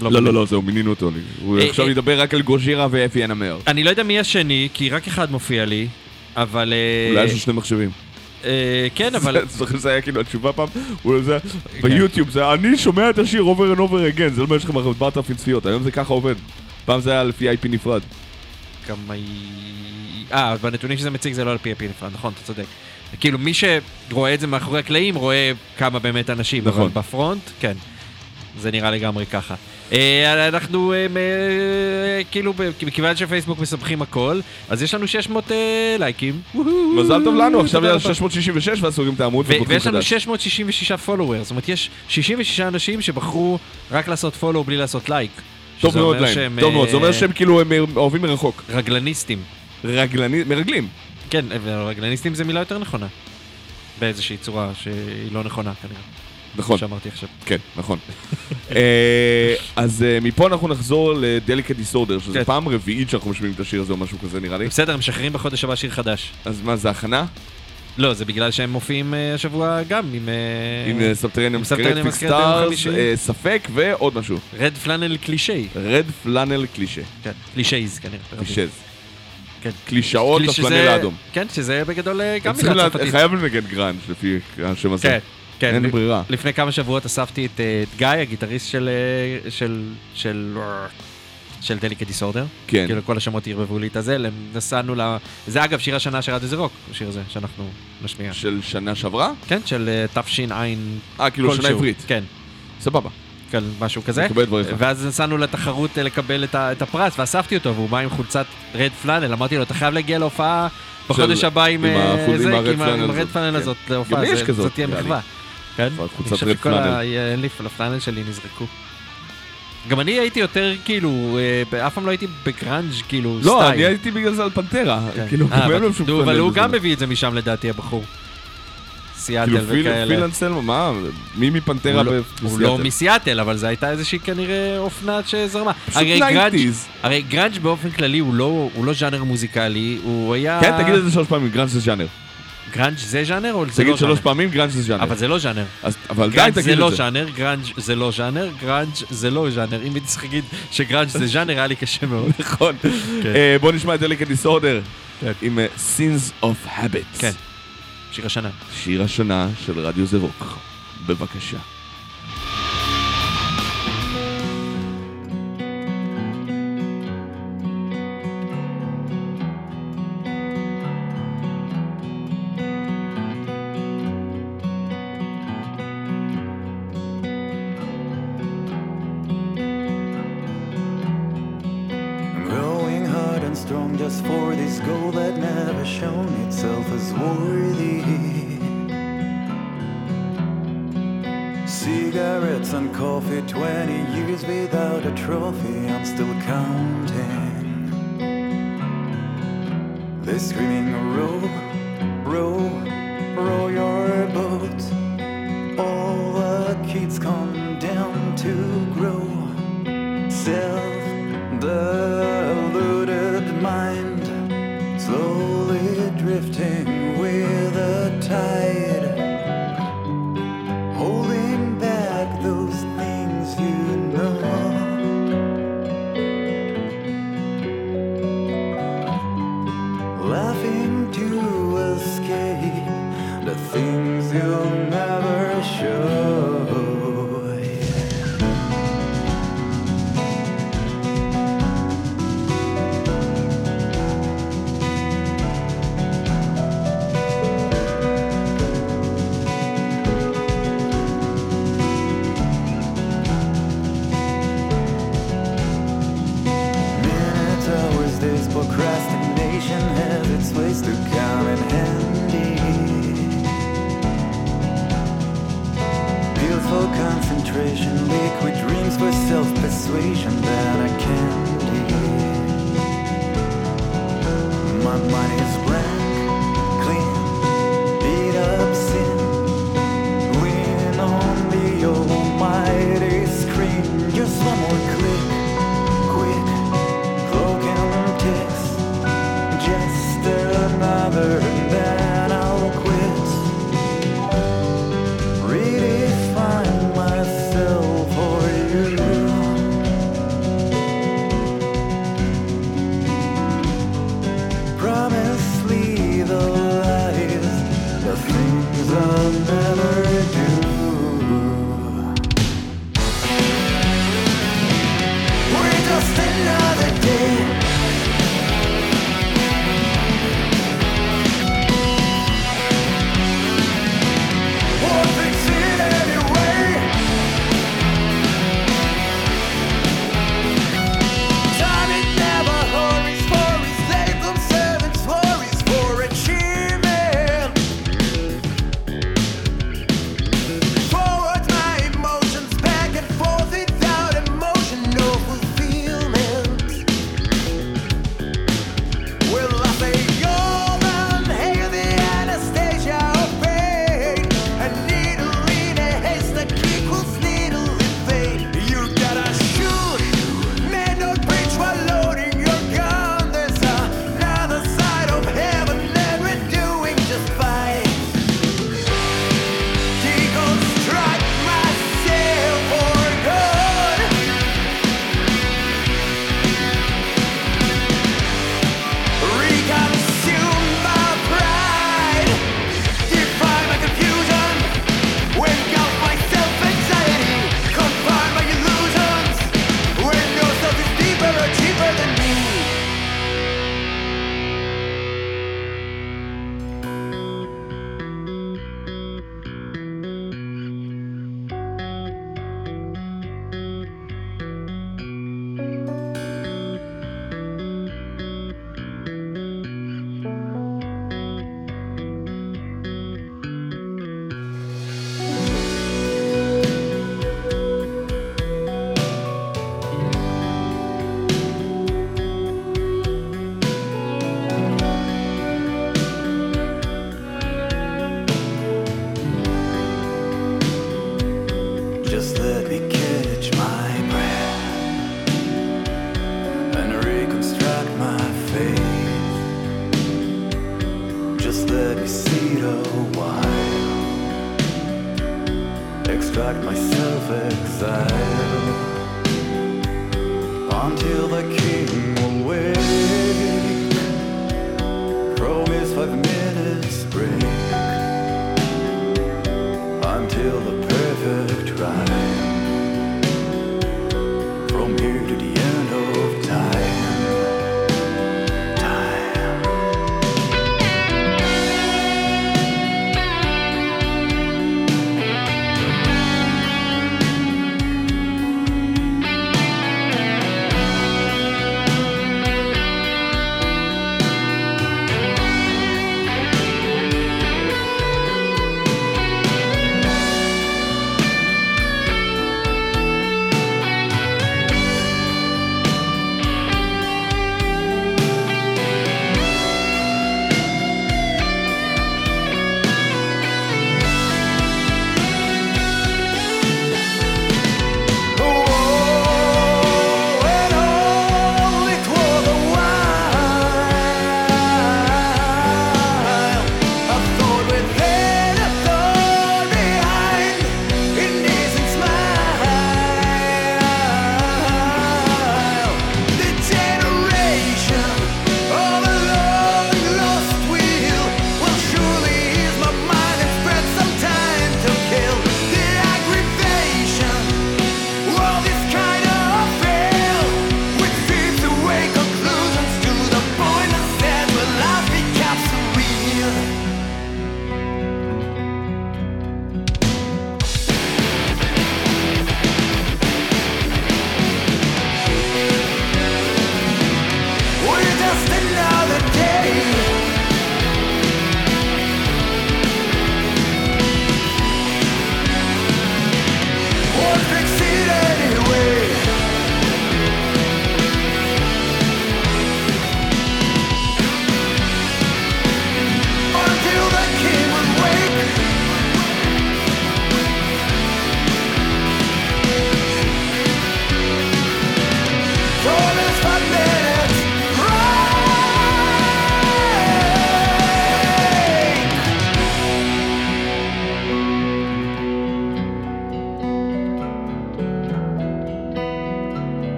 לא, זהו, מינינו אותו. הוא עכשיו ידבר רק על גוז'ירה ואפי אנמר. אני לא יודע מי השני, כי רק אחד מופיע לי, אבל... אולי יש שני מחשבים. כן, אבל... זה היה כאילו התשובה פעם, ביוטיוב זה, אני שומע את השיר over and over again, זה לא יש לכם הרבה בארטרפים צפיות, היום זה ככה עובד. פעם זה היה לפי IP נפרד. כמה... בנתונים שזה מציג זה לא על פי אפי נפרד, נכון, אתה צודק. כאילו מי שרואה את זה מאחורי הקלעים רואה כמה באמת אנשים, נכון. אבל בפרונט, כן, זה נראה לגמרי ככה. אנחנו כאילו, מכיוון שפייסבוק מסבכים הכל, אז יש לנו 600 לייקים. מזל טוב לנו, עכשיו יש 666 ואז סוגרים את העמוד ובוטחים חדש. ויש לנו 666 פולוורס, זאת אומרת יש 66 אנשים שבחרו רק לעשות פולו בלי לעשות לייק. טוב מאוד להם, טוב מאוד, זה אומר שהם כאילו אוהבים מרחוק. רגלניסטים. מרגלים. כן, אבל רגלניסטים זה מילה יותר נכונה. באיזושהי צורה שהיא לא נכונה כנראה. נכון. שאמרתי עכשיו. כן, נכון. אז מפה אנחנו נחזור לדליקט דיסורדר, שזו פעם רביעית שאנחנו משמיעים את השיר הזה או משהו כזה נראה לי. בסדר, הם משחררים בחודש הבא שיר חדש. אז מה, זה הכנה? לא, זה בגלל שהם מופיעים השבוע גם עם סבתרניום סטארס, ספק ועוד משהו. רד פלנל קלישי. רד פלנל קלישי. כן, קלישייז כנראה. קלישייז. קלישאות הפלנל האדום. כן, שזה בגדול גם מילה צפתית. חייב לנגן גרנג' לפי השם הזה. כן, אין ברירה. לפני כמה שבועות אספתי את גיא, הגיטריסט של דליקט דיסורדר. כן. כאילו כל השמות ירבבו לי את הזה, נסענו ל... זה אגב שיר השנה שרד איזה רוק, השיר הזה שאנחנו נשמיע. של שנה שעברה? כן, של תפשין עין... כאילו שנה עברית. כן. סבבה. כן, משהו כזה. ואז נסענו לתחרות לקבל את הפרס, ואספתי אותו, והוא בא עם חולצת רד פלנל, אמרתי לו, אתה חייב להגיע להופעה בחודש הבא עם הרד פלנל הזאת, להופעה, זה תהיה מחווה. כן? אני חושב שכל האליף לפלנל שלי נזרקו. גם אני הייתי יותר, כאילו, אף פעם לא הייתי בגרנג' כאילו סטייל. לא, אני הייתי בגלל זה על פנטרה. אבל הוא גם מביא את זה משם לדעתי, הבחור. סיאטל וכאלה. פיל אנסלמה, מה? מי מפנטרה בסיאטל? הוא לא מסיאטל, אבל זה הייתה איזושהי כנראה אופנת שזרמה. הרי גרנג' באופן כללי הוא לא ז'אנר מוזיקלי, הוא היה... כן, תגיד את זה שלוש פעמים, גרנג' זה ז'אנר. גרנג' זה ז'אנר או זה לא ז'אנר? תגיד שלוש פעמים, גרנג' זה ז'אנר. אבל זה לא ז'אנר. אבל די תגיד את זה. זה לא ז'אנר, גרנג' זה לא ז'אנר, גרנג' זה לא ז'אנר. אם הייתי צריך להגיד שגרנג' זה ז'אנר, היה לי קשה מאוד. נכון. בוא נשמע את Delicate Disorder עם Sins of Habits. כן. שיר השנה. שיר השנה של רדיו זבוק. בבקשה. Concentration, liquid dreams for self-persuasion that I can't hear.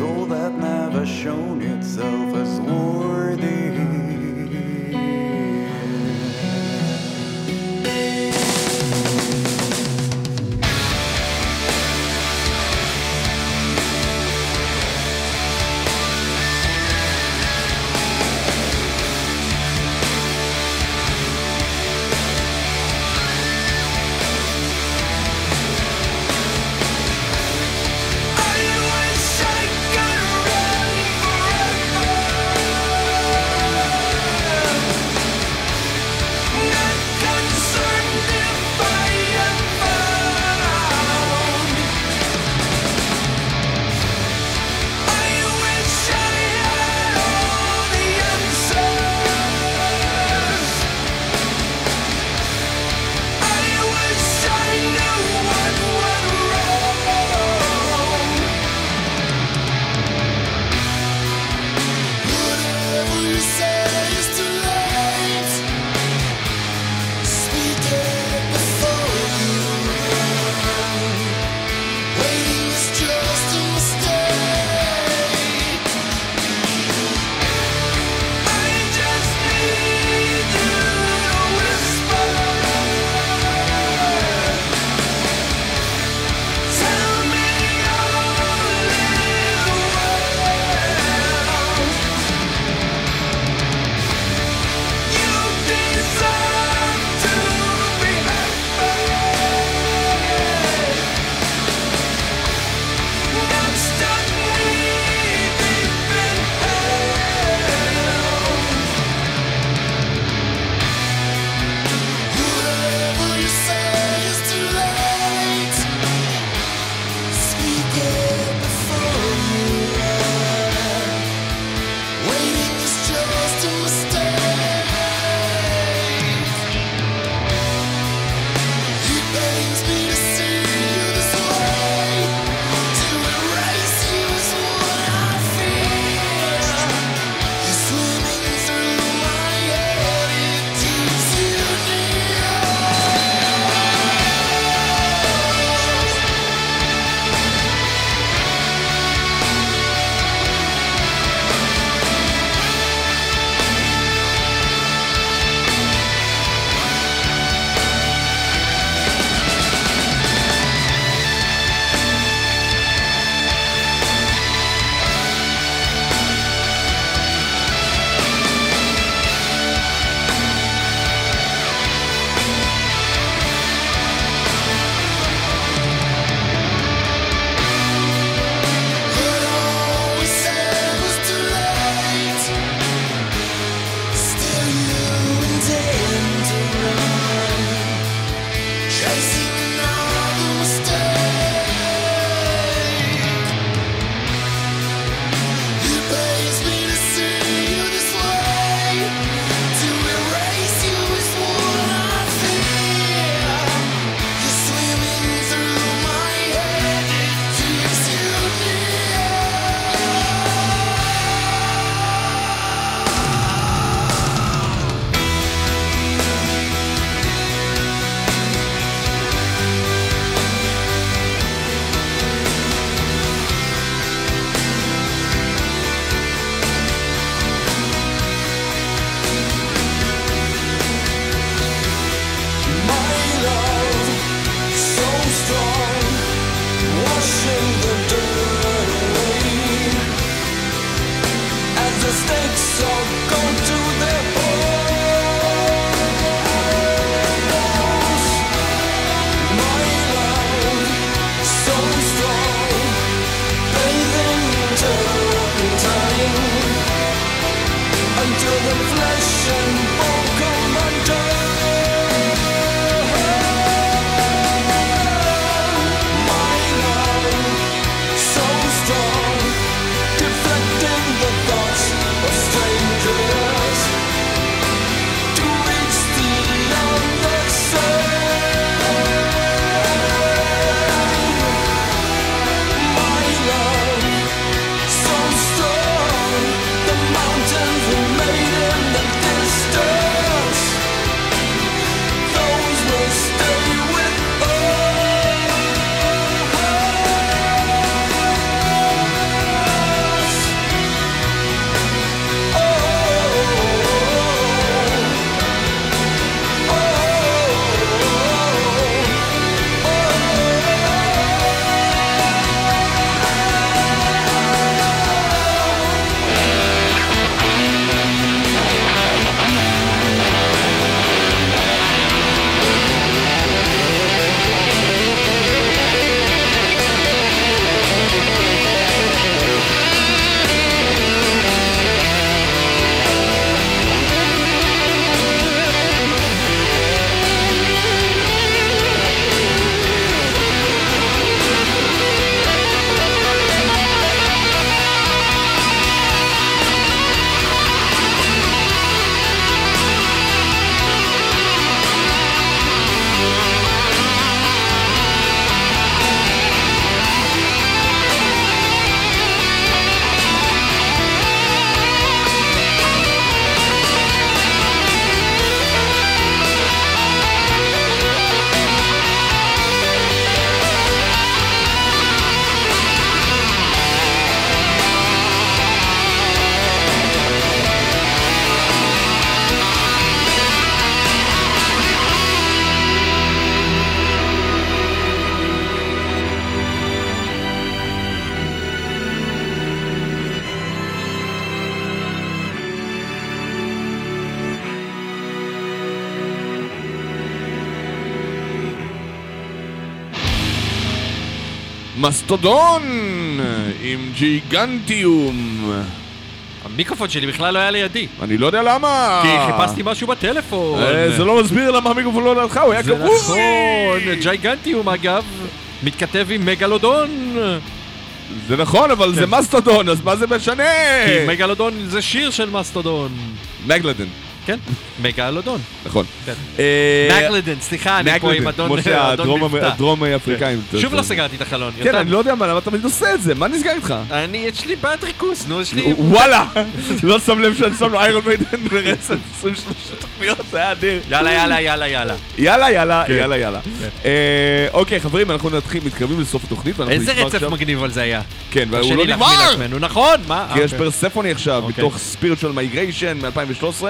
goal that never shown itself as worthy. מסטודון עם ג'יגנטיום. המיקרופון שלי בכלל לא היה לידי. אני לא יודע למה. כי חיפשתי משהו בטלפון. זה לא מסביר למה המיקרופון לא לידך, הוא היה כבוי. זה נכון, ג'יגנטיום אגב מתכתב עם מגלודון. זה נכון, אבל זה מסטודון, אז מה זה משנה? כי מגלודון זה שיר של מסטודון. מגלודון. כן, מגלודון. נכון. מגלודון, סליחה, אני פה עם אדון מבטא. הדרום האפריקאים. שוב לא סגרתי את החלון. כן, אני לא יודע מה, למה אתה עושה את זה? מה נסגר איתך? יש לי בעד ריכוס, נו, יש לי... וואלה! לא שם לב שאני שם לו איירון מיידן ברצת 23 תוכניות, זה היה אדיר. יאללה, יאללה, יאללה, יאללה. יאללה, יאללה, יאללה, יאללה. אוקיי, חברים, אנחנו מתקרבים לסוף התוכנית. איזה רצף מגניב על זה היה. כן, והוא לא נגמר! נכון, מה? כי יש פרספוני עכשיו, מתוך Spiritual Migration מ-2013.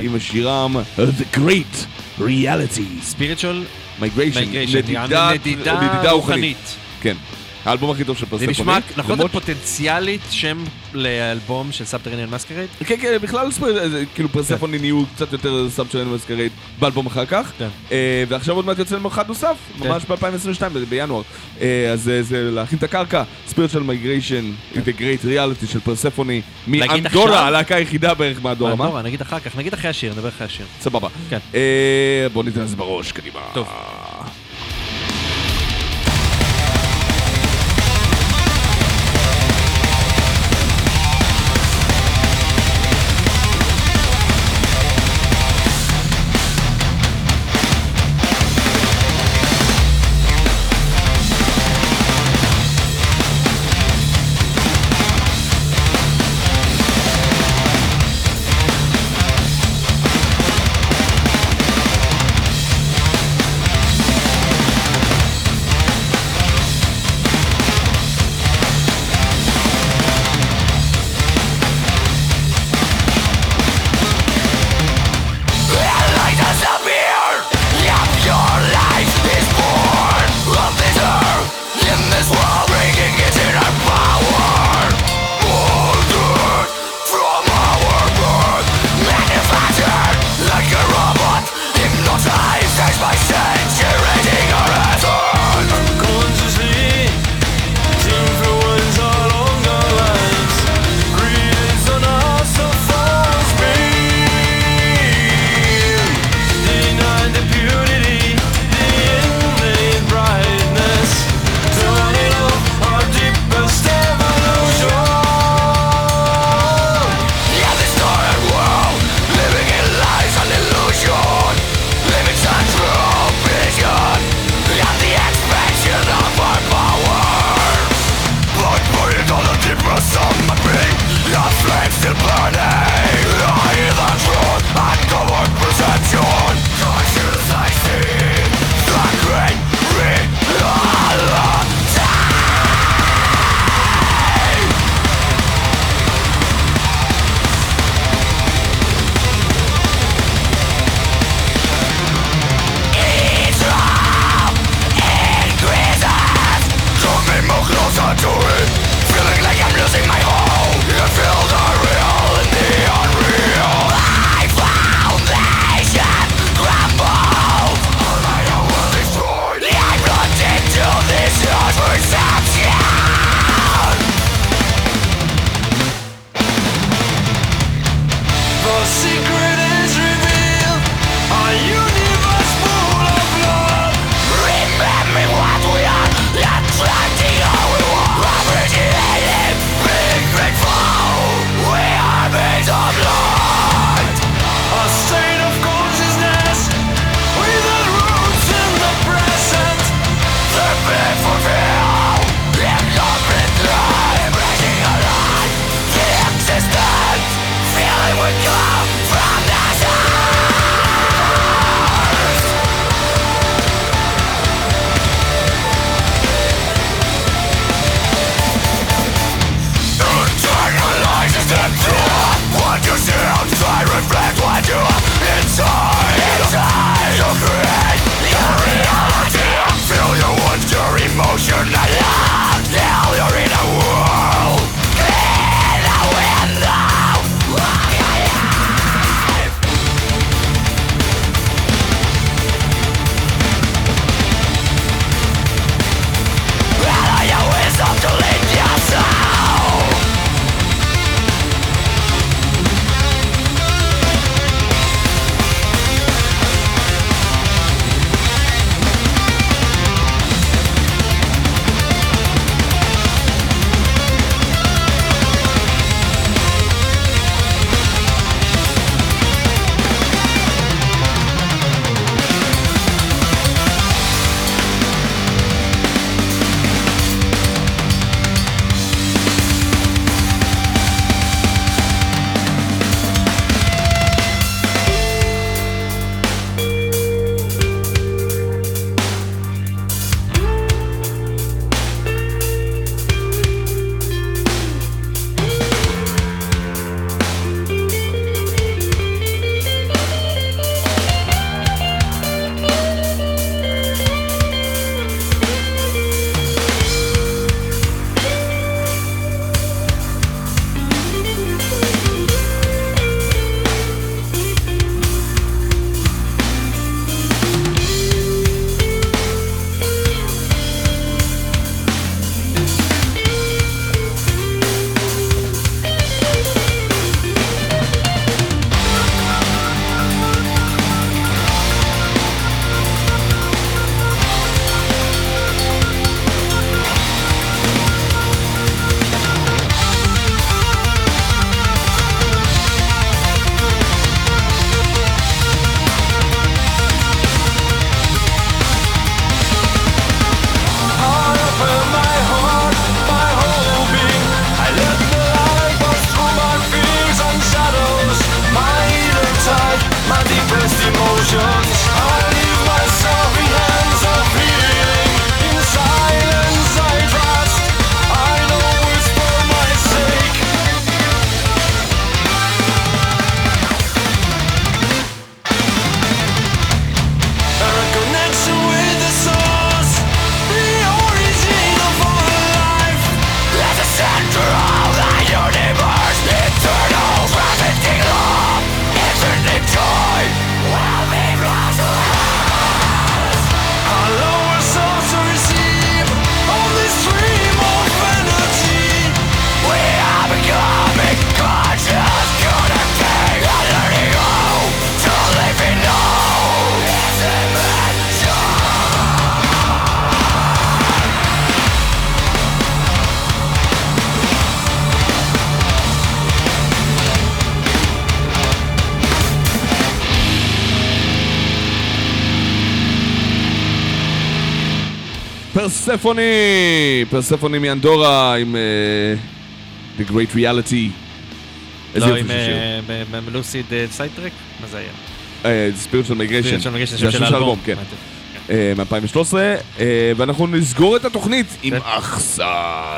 עם השירם The Great Reality Spiritual Migration, נדידה רוחנית. כן, האלבום הכי טוב של פרספוני. זה נשמע נכון פוטנציאלית שם לאלבום של סאבטרניאן מסקרייד? כן, כן, בכלל כאילו פרספוני נהיו קצת יותר סאבטרניאן מסקרייד באלבום אחר כך, ועכשיו עוד מעט יוצא למרחד נוסף, ממש ב-2022, בינואר. אז זה להכין את הקרקע, Spiritual Migration, The Great Reality של פרספוני, מאנדורה, הלהקה היחידה בערך מהאנדורה. מהאנדורה, נגיד אחר כך, נגיד אחרי השיר, נדבר אחרי השיר. סבבה. בואו ניתן לזה בראש, קדימה. טוב. פרספוני מאנדורה עם The Great Reality. לא, עם מלוסיד סייטרק? מה זה היה? Spiritual Migration. זה השם של האלבום, כן. מ-2013, ואנחנו נסגור את התוכנית עם אחסן.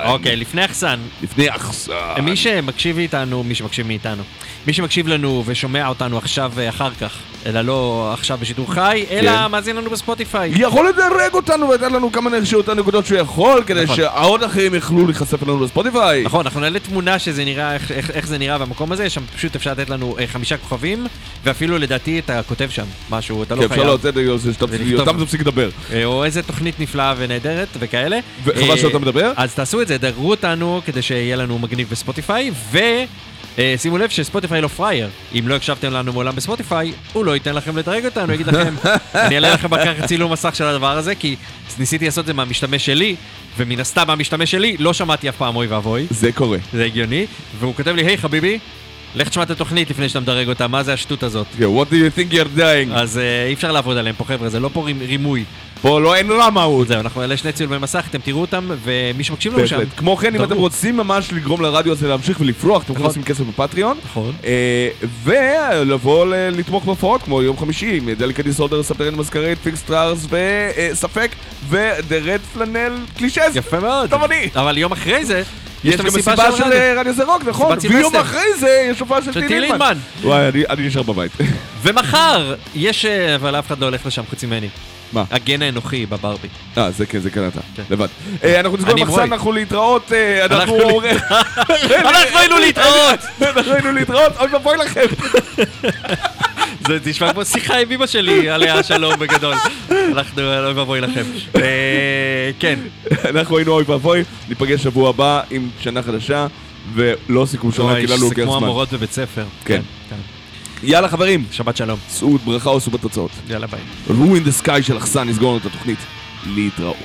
אוקיי, לפני אחסן. לפני אחסן. מי שמקשיב לנו ושומע אותנו עכשיו ואחר כך, אלא לא עכשיו בשידור חי, אלא מאזין לנו בספוטיפיי. יכול לדרג אותנו ולתת לנו כמה נקודות שהוא יכול, כדי שהעוד אחרים יוכלו להיחשף לנו בספוטיפיי. נכון, אנחנו נעלה תמונה איך זה נראה במקום הזה, שם פשוט אפשר לתת לנו 5 כוכבים, ואפילו לדעתי אתה כותב שם משהו, אתה לא חייב. יותם תפסיק לדבר. או איזה תוכנית נפלאה ונהדרת וכאלה. וחבל שאתה מדבר. אז תעשו את זה, דרגו אותנו כדי שיהיה לנו מגניב בספוטיפיי, שימו לב שספוטיפיי לא פרייר. אם לא הקשבתם לנו מעולם בספוטיפיי, הוא לא ייתן לכם לדרג אותנו, הוא יגיד לכם, אני אעלה לכם בקרח צילום מסך של הדבר הזה, כי ניסיתי לעשות את זה מהמשתמש שלי, ומן הסתם מהמשתמש שלי לא שמעתי אף פעם אוי ואבוי. זה קורה. זה הגיוני. והוא כותב לי, היי חביבי, לך תשמע את התוכנית לפני שאתה מדרג אותה, מה זה השטות הזאת? Yeah, what do you think you're doing? אז אי אפשר לעבוד עליהם פה חבר'ה, זה לא פה רימוי. פה לא אין רמאות. זהו, אנחנו אלה שני צילומי מסך, אתם תראו אותם, ומי שמקשיב לנו שם. כמו כן, אם אתם רוצים ממש לגרום לרדיו הזה להמשיך ולפרוח, אתם יכולים לשים כסף בפטריון. נכון. ולבוא לתמוך בפעות, כמו יום חמישי, דליקה דיסורדר, ספטרן מזכרית, פיקס טרארס וספק, ודרד פלנל קלישס. יפה מאוד. טוב אני. אבל יום אחרי זה, יש גם מסיבה של רדיו זה רוק, נכון? ויום אחרי זה יש הופעה של טיל לידמן. וואי, אני נשאר בבית. ומחר יש, אבל אף אחד לא הולך לשם חוץ ממני. מה? הגן האנוכי בברבי. זה כן, זה כן אתה. לבד. אנחנו נסגור מחסן, אנחנו להתראות. אנחנו היינו להתראות. אנחנו היינו להתראות, אוי ובואי לכם. זה תשמע כמו שיחה עם אמא שלי, עליה שלום בגדול. אנחנו אוי ובואי לכם. כן. אנחנו היינו אוי ובואי, ניפגש שבוע הבא עם שנה חדשה, ולא סיכום שנה, כי לא לוקח זמן. זה כמו המורות בבית ספר. כן. יאללה חברים, שבת שלום. סעוד ברכה או סעודת תוצאות. יאללה ביי. Ruin the Sky של אחסן, נסגור את התוכנית. להתראות.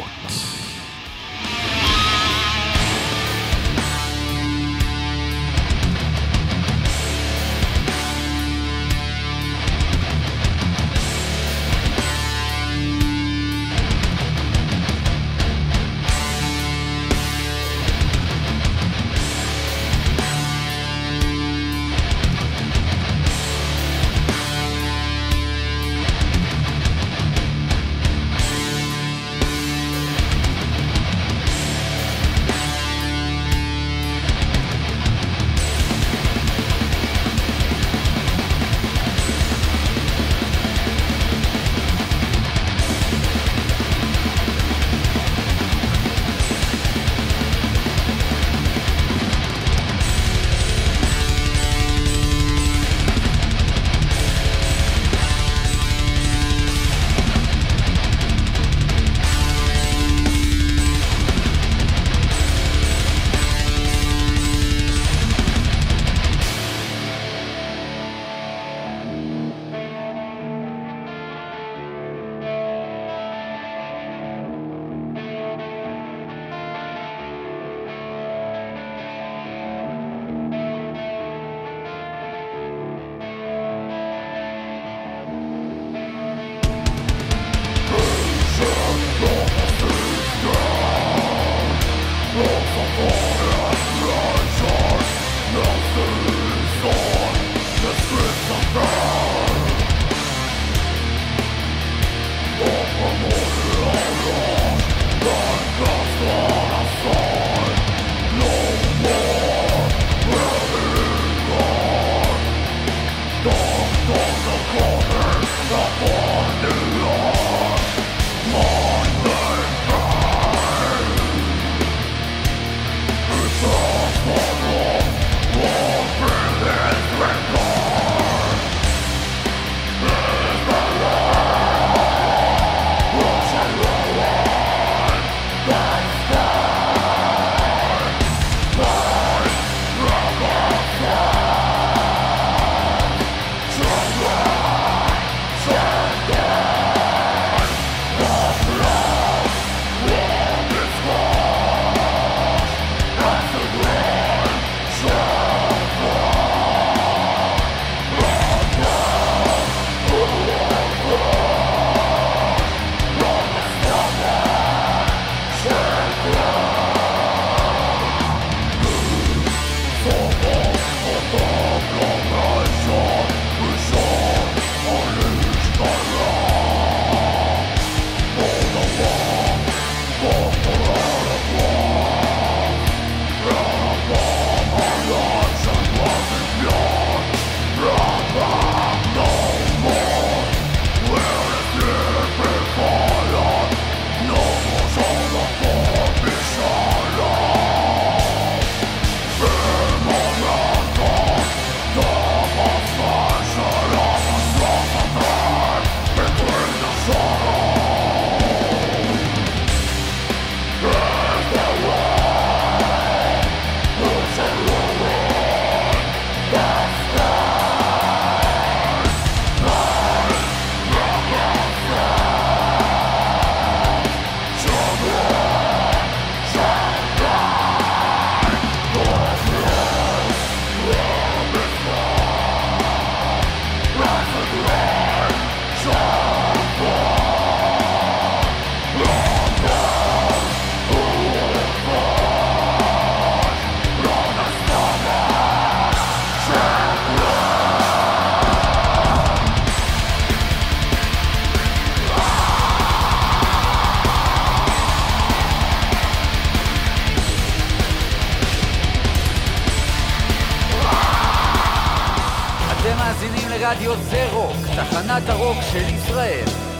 מאזינים לרדיו זה רוק, תחנת הרוק של ישראל.